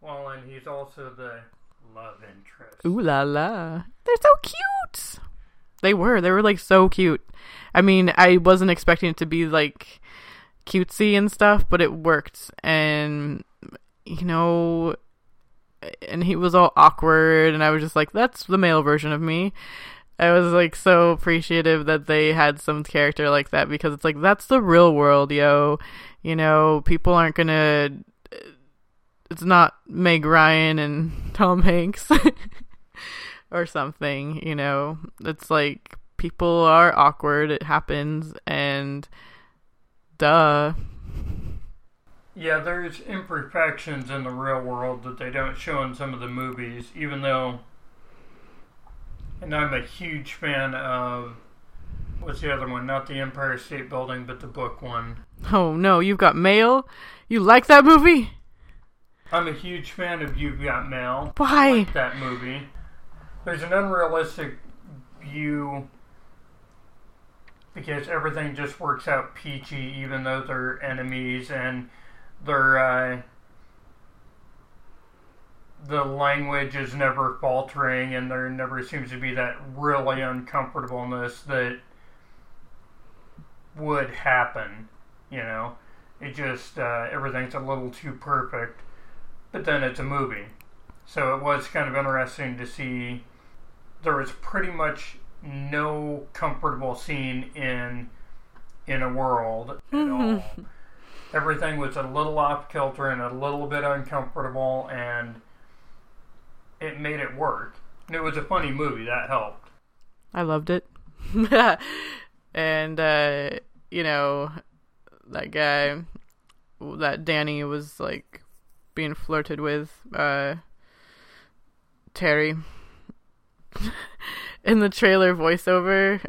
Well, and he's also the love interest. Ooh la la. They're so cute. They were. They were like so cute. I mean, I wasn't expecting it to be like cutesy and stuff, but it worked. And, you know, and he was all awkward, and I was just like, that's the male version of me. I was, like, so appreciative that they had some character like that, because it's like, that's the real world, yo. You know, people aren't gonna... It's not Meg Ryan and Tom Hanks or something, you know. It's like, people are awkward, it happens, and duh. Yeah, there's imperfections in the real world that they don't show in some of the movies, even though... And I'm a huge fan of What's the other one? Not the Empire State Building, but the book one. Oh, no. You've Got Mail? You like that movie? I'm a huge fan of You've Got Mail. Why? I like that movie. There's an unrealistic view because everything just works out peachy, even though they're enemies and they're... Uh, the language is never faltering, and there never seems to be that really uncomfortableness that would happen, you know? It just, uh, everything's a little too perfect, but then it's a movie. So it was kind of interesting to see there was pretty much no comfortable scene in in a world at all. Everything was a little off-kilter and a little bit uncomfortable, and it made it work. And it was a funny movie. That helped. I loved it. And, uh, you know, that guy, that Danny was, like, being flirted with, uh, Terry. In the trailer voiceover,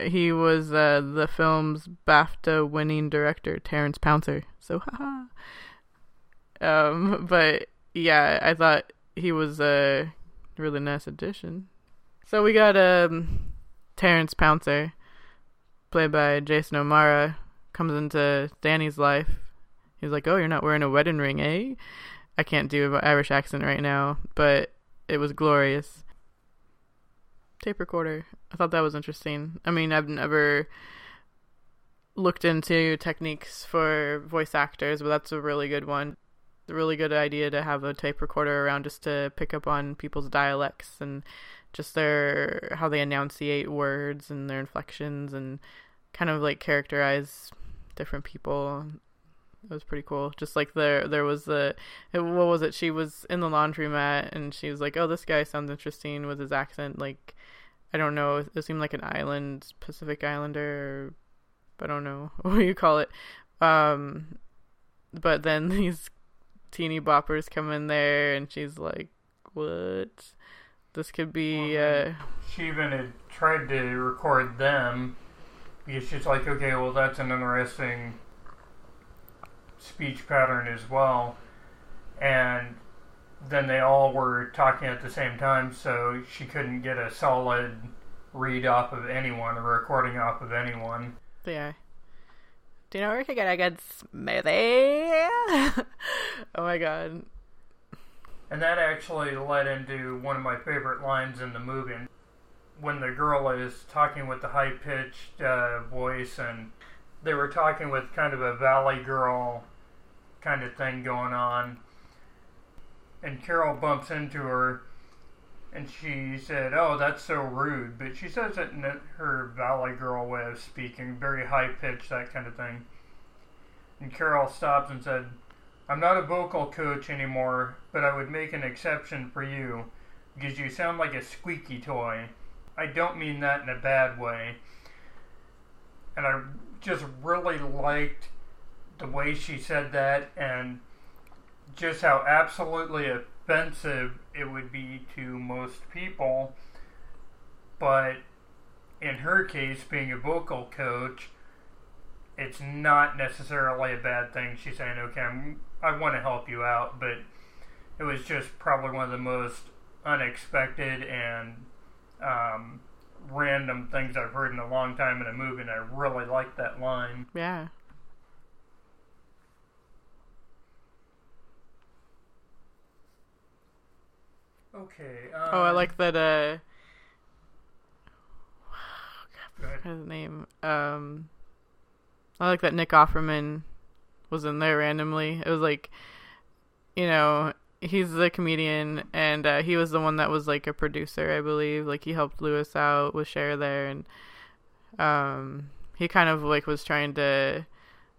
he was, uh, the film's BAFTA winning director, Terrence Pouncer. So, haha. Um, but, yeah, I thought... he was a really nice addition. So we got um, Terrence Pouncer, played by Jason O'Mara, comes into Danny's life. He's like, oh, you're not wearing a wedding ring, eh? I can't do an Irish accent right now, but it was glorious. Tape recorder. I thought that was interesting. I mean, I've never looked into techniques for voice actors, but that's a really good one. A really good idea to have a tape recorder around just to pick up on people's dialects and just their how they enunciate words and their inflections and kind of like characterize different people. It was pretty cool. Just like there there was the what was it? She was in the laundromat and she was like, oh, this guy sounds interesting with his accent. Like, I don't know. It seemed like an island, Pacific Islander. Or, I don't know what you call it. Um, but then these teeny boppers come in there and she's like, what? This could be well, uh she even had tried to record them because she's like, okay, well, that's an interesting speech pattern as well. And then they all were talking at the same time, so she couldn't get a solid read off of anyone or recording off of anyone. Yeah. Do you know where I get a good smoothie? Oh my god. And that actually led into one of my favorite lines in the movie. When the girl is talking with the high-pitched uh, voice, and they were talking with kind of a valley girl kind of thing going on. And Carol bumps into her, and she said, oh, that's so rude. But she says it in her valley girl way of speaking, very high-pitched, that kind of thing. And Carol stops and said, I'm not a vocal coach anymore, but I would make an exception for you, because you sound like a squeaky toy. I don't mean that in a bad way. And I just really liked the way she said that, and just how absolutely offensive it would be to most people, but in her case, being a vocal coach, it's not necessarily a bad thing. She's saying, okay, I'm, I want to help you out, but it was just probably one of the most unexpected and um, random things I've heard in a long time in a movie, and I really liked that line. Yeah. Okay. Um, oh, I like that. Uh, wow, God, I forgot his name. Um, I like that Nick Offerman was in there randomly. It was like, you know, he's the comedian, and uh, he was the one that was like a producer, I believe. Like, he helped Lewis out with Cher there, and um, he kind of like was trying to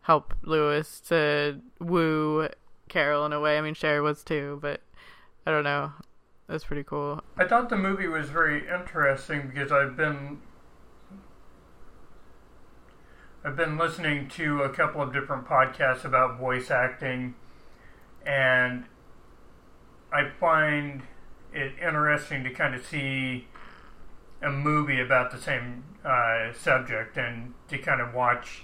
help Lewis to woo Carol in a way. I mean, Cher was too, but I don't know. That's pretty cool. I thought the movie was very interesting because I've been I've been listening to a couple of different podcasts about voice acting, and I find it interesting to kind of see a movie about the same uh, subject, and to kind of watch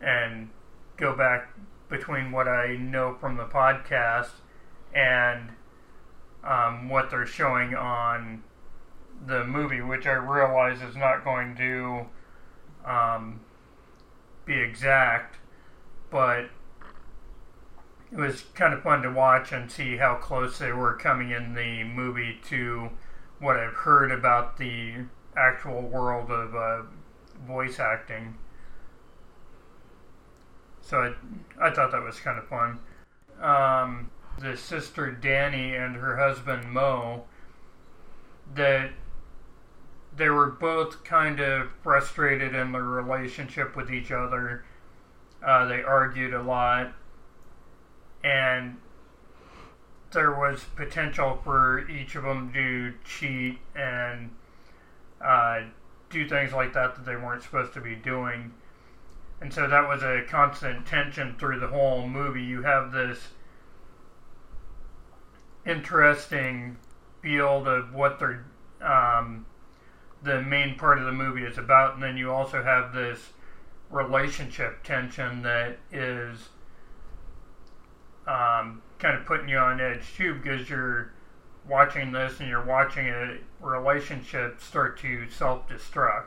and go back between what I know from the podcast and um, what they're showing on the movie, which I realize is not going to um, be exact, but it was kind of fun to watch and see how close they were coming in the movie to what I've heard about the actual world of uh, voice acting. So I, I thought that was kind of fun. Um, the sister Danny and her husband Mo, that they were both kind of frustrated in their relationship with each other. Uh, they argued a lot. And there was potential for each of them to cheat and uh, do things like that that they weren't supposed to be doing. And so that was a constant tension through the whole movie. You have this interesting field of what they're, um, the main part of the movie is about. And then you also have this relationship tension that is um, kind of putting you on edge too, because you're watching this and you're watching a relationship start to self-destruct.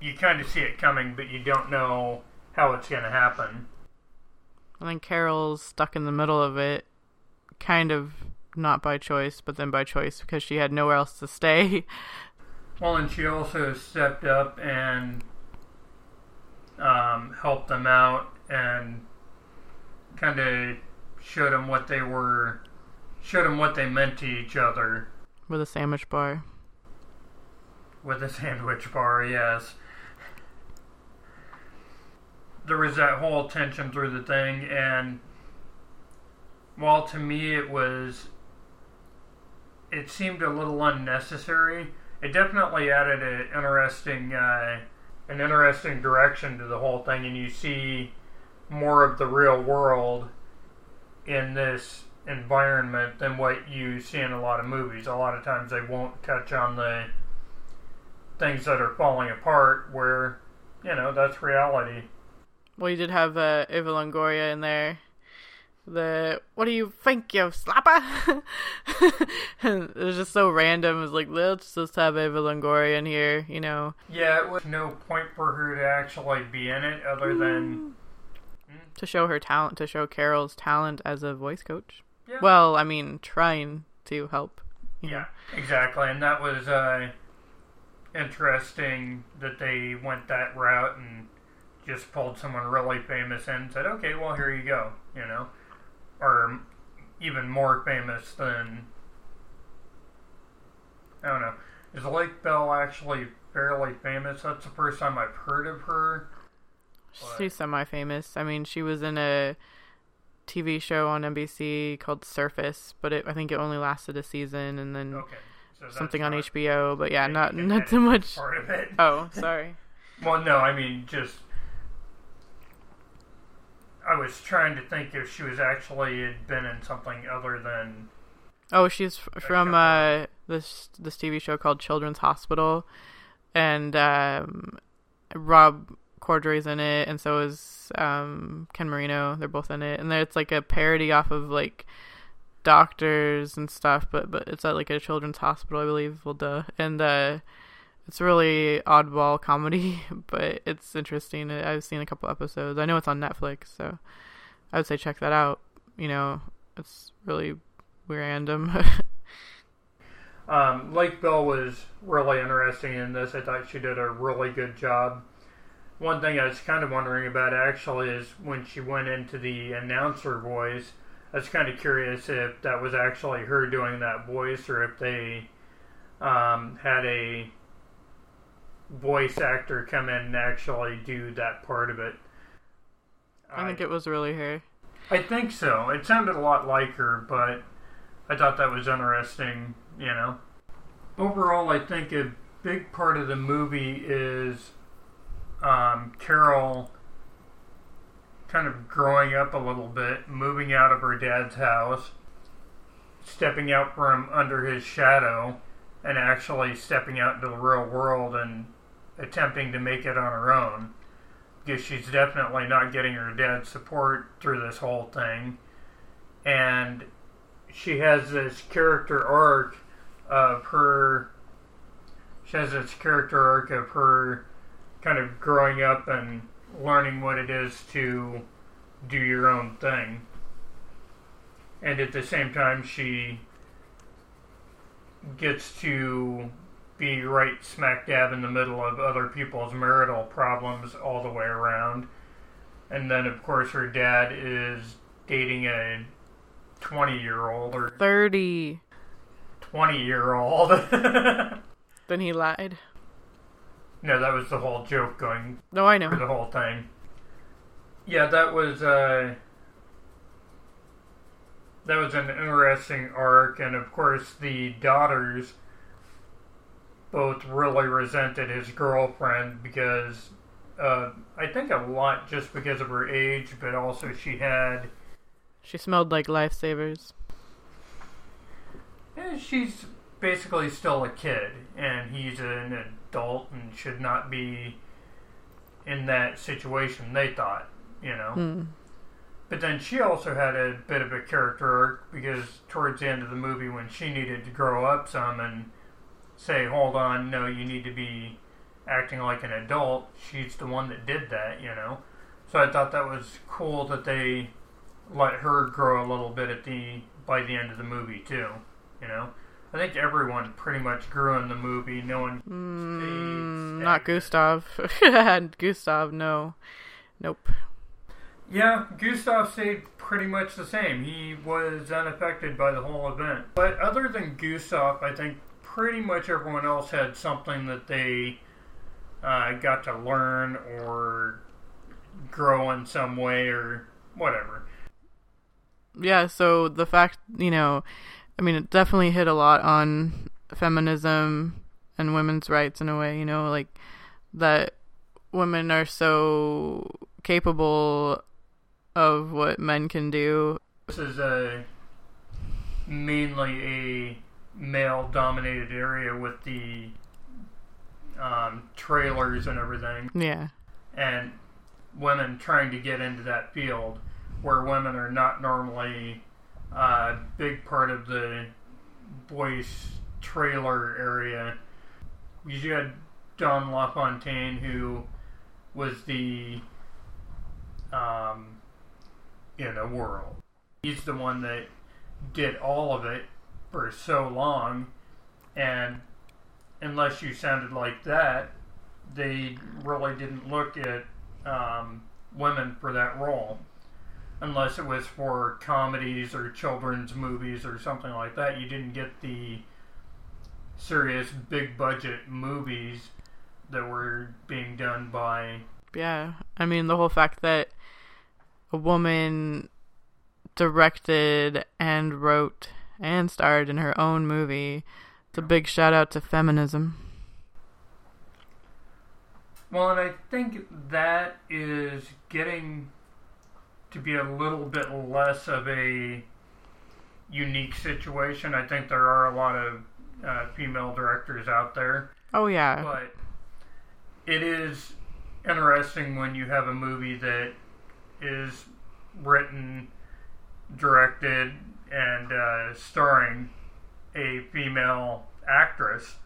You kind of see it coming, but you don't know how it's going to happen. And then Carol's stuck in the middle of it, kind of not by choice, but then by choice because she had nowhere else to stay. Well, and she also stepped up and um, helped them out and kind of showed them what they were, showed them what they meant to each other. With a sandwich bar. With a sandwich bar, yes. There was that whole tension through the thing, and while to me it was, it seemed a little unnecessary, it definitely added an interesting, uh, an interesting direction to the whole thing, and you see more of the real world in this environment than what you see in a lot of movies. A lot of times they won't touch on the things that are falling apart where, you know, that's reality. Well, you did have uh, Eva Longoria in there. The, what do you think, you slapper? It was just so random. It was like, let's just have Eva Longoria in here, you know. Yeah, it was no point for her to actually be in it other Ooh. than... Hmm? To show her talent, to show Carol's talent as a voice coach. Yeah. Well, I mean, trying to help. Yeah, know. Exactly. And that was... Uh, interesting that they went that route and just pulled someone really famous in and said, okay, well, here you go, you know, or even more famous than, I don't know, is Lake Bell actually fairly famous? That's the first time I've heard of her. But... she's semi-famous. I mean, she was in a T V show on N B C called Surface, but it, I think it only lasted a season, and then... Okay. So something on H B O, but yeah, not not so much. Part of it. Oh, sorry. Well, no, I mean, just I was trying to think if she was actually had been in something other than. Oh, she's f- from uh, this this T V show called Children's Hospital, and um, Rob Corddry's in it, and so is um, Ken Marino. They're both in it, and it's like a parody off of like. Doctors and stuff, but but it's at like a children's hospital, I believe. Well, duh. And uh it's really oddball comedy, but it's interesting. I've seen a couple episodes. I know it's on Netflix, so I would say check that out. You know, it's really random. um Lake Bell was really interesting in this. I thought she did a really good job. One thing I was kind of wondering about actually is when she went into the announcer voice, I was kind of curious if that was actually her doing that voice or if they um, had a voice actor come in and actually do that part of it. I, I think it was really her. I think so. It sounded a lot like her, but I thought that was interesting, you know. Overall, I think a big part of the movie is um, Carol... kind of growing up a little bit, moving out of her dad's house, stepping out from under his shadow, and actually stepping out into the real world and attempting to make it on her own, because she's definitely not getting her dad's support through this whole thing. And she has this character arc of her, she has this character arc of her kind of growing up and learning what it is to do your own thing. And at the same time, she gets to be right smack dab in the middle of other people's marital problems all the way around. And then, of course, her dad is dating a twenty-year-old or... thirty. twenty-year-old. Then he lied. No, that was the whole joke going... No, I know. The whole thing. Yeah, that was... Uh, that was an interesting arc, and of course the daughters both really resented his girlfriend because, uh, I think a lot just because of her age, but also she had... She smelled like lifesavers. Yeah, she's basically still a kid, and he's an adult and should not be in that situation, they thought, you know. Mm. But then she also had a bit of a character arc, because towards the end of the movie when she needed to grow up some and say, hold on, no, you need to be acting like an adult, she's the one that did that, you know. So I thought that was cool that they let her grow a little bit at the by the end of the movie too, you know. I think everyone pretty much grew in the movie. No one... Mm, not Gustav. Gustav, no. Nope. Yeah, Gustav stayed pretty much the same. He was unaffected by the whole event. But other than Gustav, I think pretty much everyone else had something that they uh, got to learn or grow in some way or whatever. Yeah, so the fact, you know, I mean, it definitely hit a lot on feminism and women's rights in a way, you know, like that women are so capable of what men can do. This is a mainly a male-dominated area with the um, trailers and everything. Yeah. And women trying to get into that field where women are not normally a big part of the voice trailer area. You had Don LaFontaine, who was the um... In a World. He's the one that did all of it for so long, and unless you sounded like that, they really didn't look at um, women for that role, unless it was for comedies or children's movies or something like that. You didn't get the serious big budget movies that were being done by... Yeah, I mean, the whole fact that a woman directed and wrote and starred in her own movie. It's a big shout out to feminism. Well, and I think that is getting to be a little bit less of a unique situation. I think there are a lot of uh, female directors out there. Oh, yeah. But it is interesting when you have a movie that is written, directed, and uh, starring a female actress.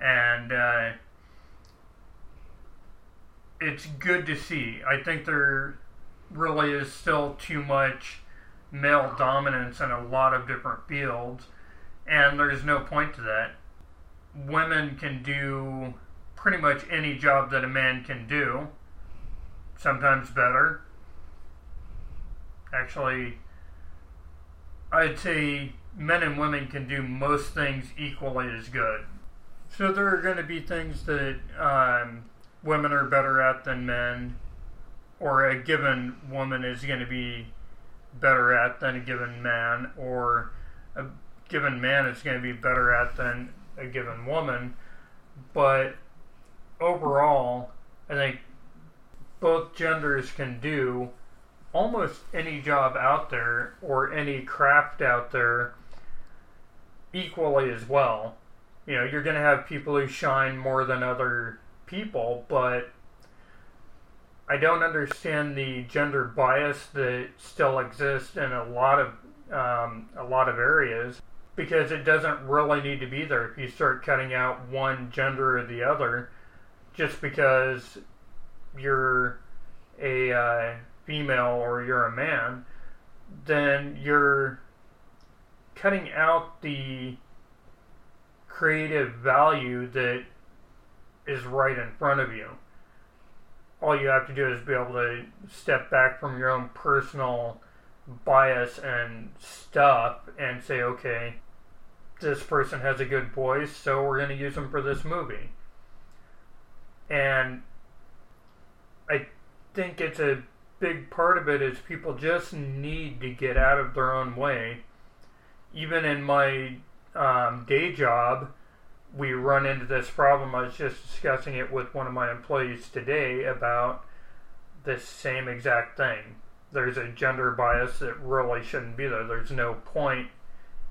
And uh, it's good to see. I think there really is still too much male dominance in a lot of different fields, and there's no point to that. Women can do pretty much any job that a man can do, sometimes better. Actually, I'd say men and women can do most things equally as good. So there are going to be things that um, women are better at than men, or a given woman is going to be better at than a given man, or a given man is going to be better at than a given woman. But overall, I think both genders can do almost any job out there or any craft out there equally as well. you know, you're going to have people who shine more than other people, but I don't understand the gender bias that still exists in a lot of um, a lot of areas, because it doesn't really need to be there if you start cutting out one gender or the other just because you're a uh, female or you're a man. Then you're cutting out the creative value that is right in front of you. All you have to do is be able to step back from your own personal bias and stuff and say, okay, this person has a good voice, so we're going to use them for this movie. And I think it's a big part of it is people just need to get out of their own way. Even in my um, day job, we run into this problem. I was just discussing it with one of my employees today about this same exact thing. There's a gender bias that really shouldn't be there. There's no point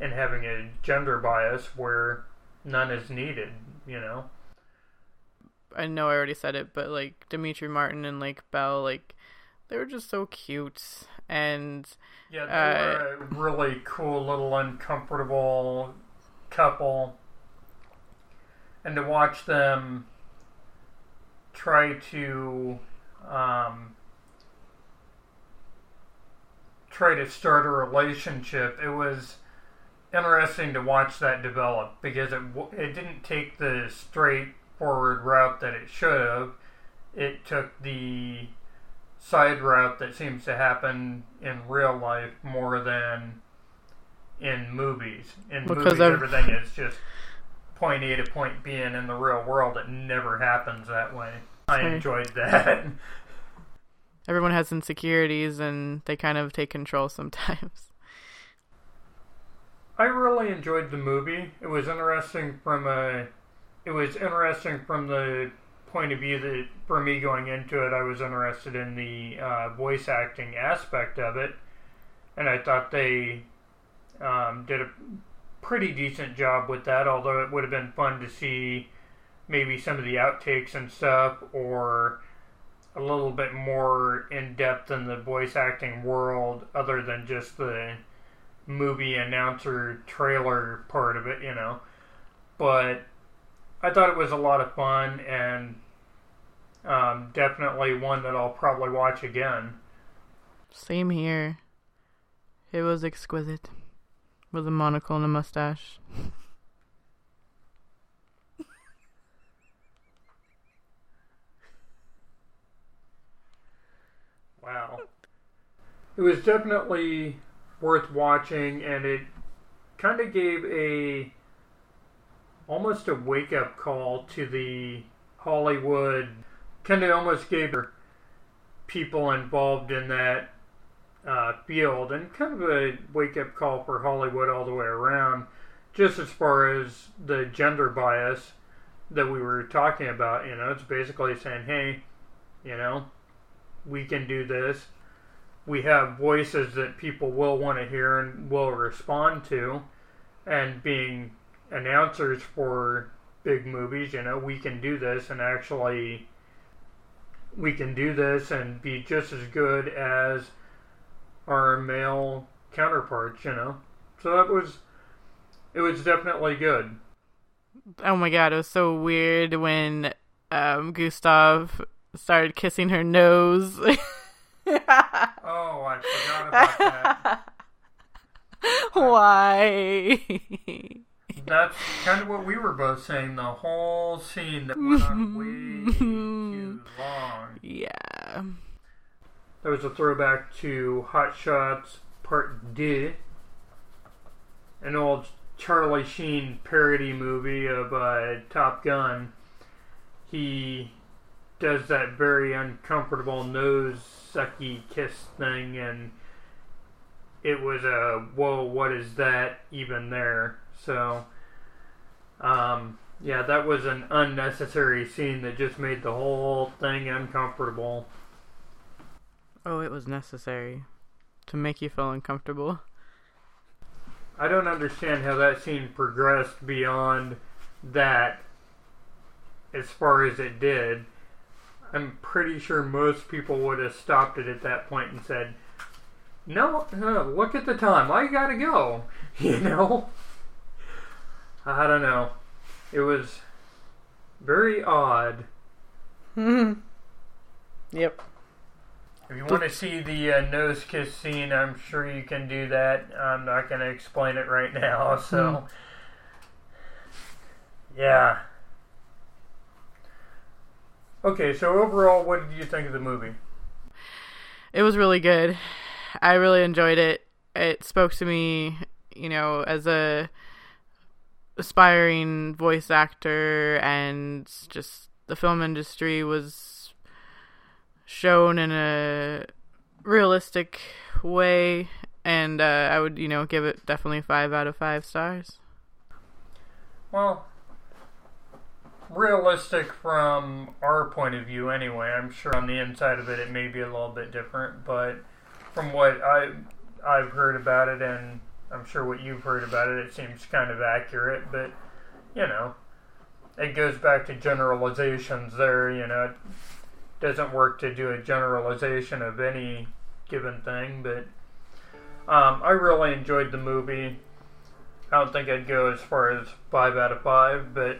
in having a gender bias where none is needed, you know? I know I already said it, but like Dimitri Martin and Lake Bell, like, they were just so cute, and yeah, they uh, were a really cool little uncomfortable couple, and to watch them try to um, try to start a relationship, it was interesting to watch that develop, because it it didn't take the straightforward route that it should have. It took the side route that seems to happen in real life more than in movies. In because movies, I'm... everything is just point A to point B, and in the real world, it never happens that way. I enjoyed that. Everyone has insecurities, and they kind of take control sometimes. I really enjoyed the movie. It was interesting from a. It was interesting from the. point of view that for me going into it, I was interested in the uh, voice acting aspect of it, and I thought they um, did a pretty decent job with that, although it would have been fun to see maybe some of the outtakes and stuff, or a little bit more in depth in the voice acting world other than just the movie announcer trailer part of it, you know. But I thought it was a lot of fun, and um, definitely one that I'll probably watch again. Same here. It was exquisite. With a monocle and a mustache. Wow. It was definitely worth watching, and it kind of gave a... almost a wake-up call to the Hollywood, kind of almost gave people involved in that uh, field, and kind of a wake-up call for Hollywood all the way around, just as far as the gender bias that we were talking about. You know, it's basically saying, hey, you know, we can do this. We have voices that people will want to hear and will respond to, and being announcers for big movies, you know, we can do this, and actually we can do this and be just as good as our male counterparts, you know. So that was, it was definitely good. Oh my god, it was so weird when um, Gustav started kissing her nose. Oh, I forgot about that. Why? That's kind of what we were both saying. The whole scene that went on way too long. Yeah. That was a throwback to Hot Shots Part two, an old Charlie Sheen parody movie of uh, Top Gun. He does that very uncomfortable nose-sucky kiss thing, and it was a, whoa, what is that even there? So, um, yeah, that was an unnecessary scene that just made the whole thing uncomfortable. Oh, it was necessary to make you feel uncomfortable. I don't understand how that scene progressed beyond that, as far as it did, I'm pretty sure most people would have stopped it at that point and said, no, uh, look at the time, I gotta go, you know? I don't know. It was very odd. Mm-hmm. Yep. If you want to see the uh, nose kiss scene, I'm sure you can do that. I'm not going to explain it right now, so... Mm. Yeah. Okay, so overall, what did you think of the movie? It was really good. I really enjoyed it. It spoke to me, you know, as a aspiring voice actor, and just the film industry was shown in a realistic way, and uh, I would, you know, give it definitely five out of five stars. Well, realistic from our point of view anyway. I'm sure on the inside of it it may be a little bit different, but from what I, I've heard about it, and I'm sure what you've heard about it, it seems kind of accurate, but, you know, it goes back to generalizations there, you know. It doesn't work to do a generalization of any given thing, but um, I really enjoyed the movie. I don't think I'd go as far as five out of five, but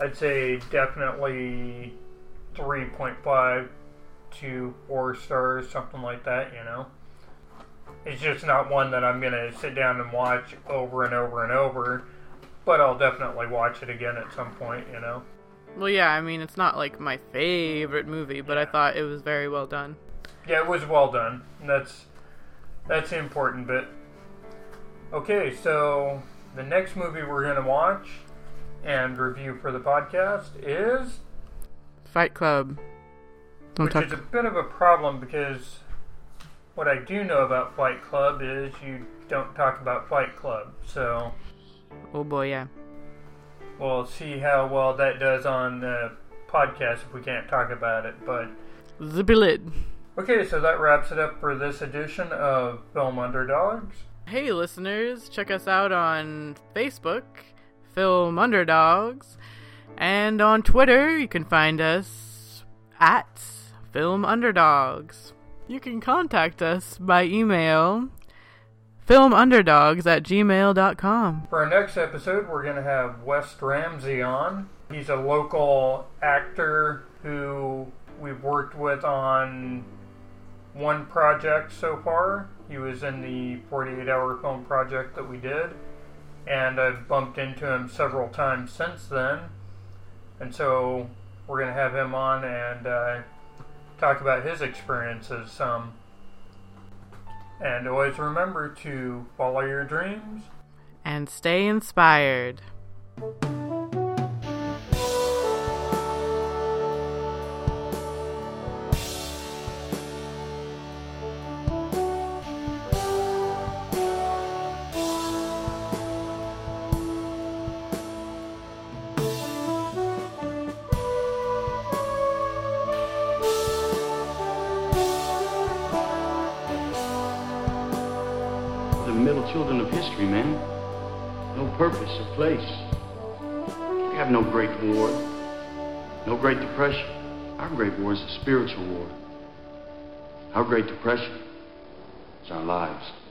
I'd say definitely three point five to four stars, something like that, you know. It's just not one that I'm going to sit down and watch over and over and over, but I'll definitely watch it again at some point, you know? Well, yeah, I mean, it's not, like, my favorite movie, but yeah. I thought it was very well done. Yeah, it was well done. That's, that's the important bit. Okay, so the next movie we're going to watch and review for the podcast is... Fight Club. Don't which talk- is a bit of a problem because... What I do know about Fight Club is you don't talk about Fight Club, so... Oh boy, yeah. We'll see how well that does on the podcast if we can't talk about it, but... Zippy lid. Okay, so that wraps it up for this edition of Film Underdogs. Hey listeners, check us out on Facebook, Film Underdogs, and on Twitter you can find us at Film Underdogs. You can contact us by email, filmunderdogs at gmail dot com. For our next episode, we're going to have Wes Ramsey on. He's a local actor who we've worked with on one project so far. He was in the forty-eight hour film project that we did, and I've bumped into him several times since then. And so we're going to have him on and... Uh, talk about his experiences some. And always remember to follow your dreams and stay inspired. Children of history, man. No purpose or place. We have no great war, no great depression. Our great war is a spiritual war. Our great depression is our lives.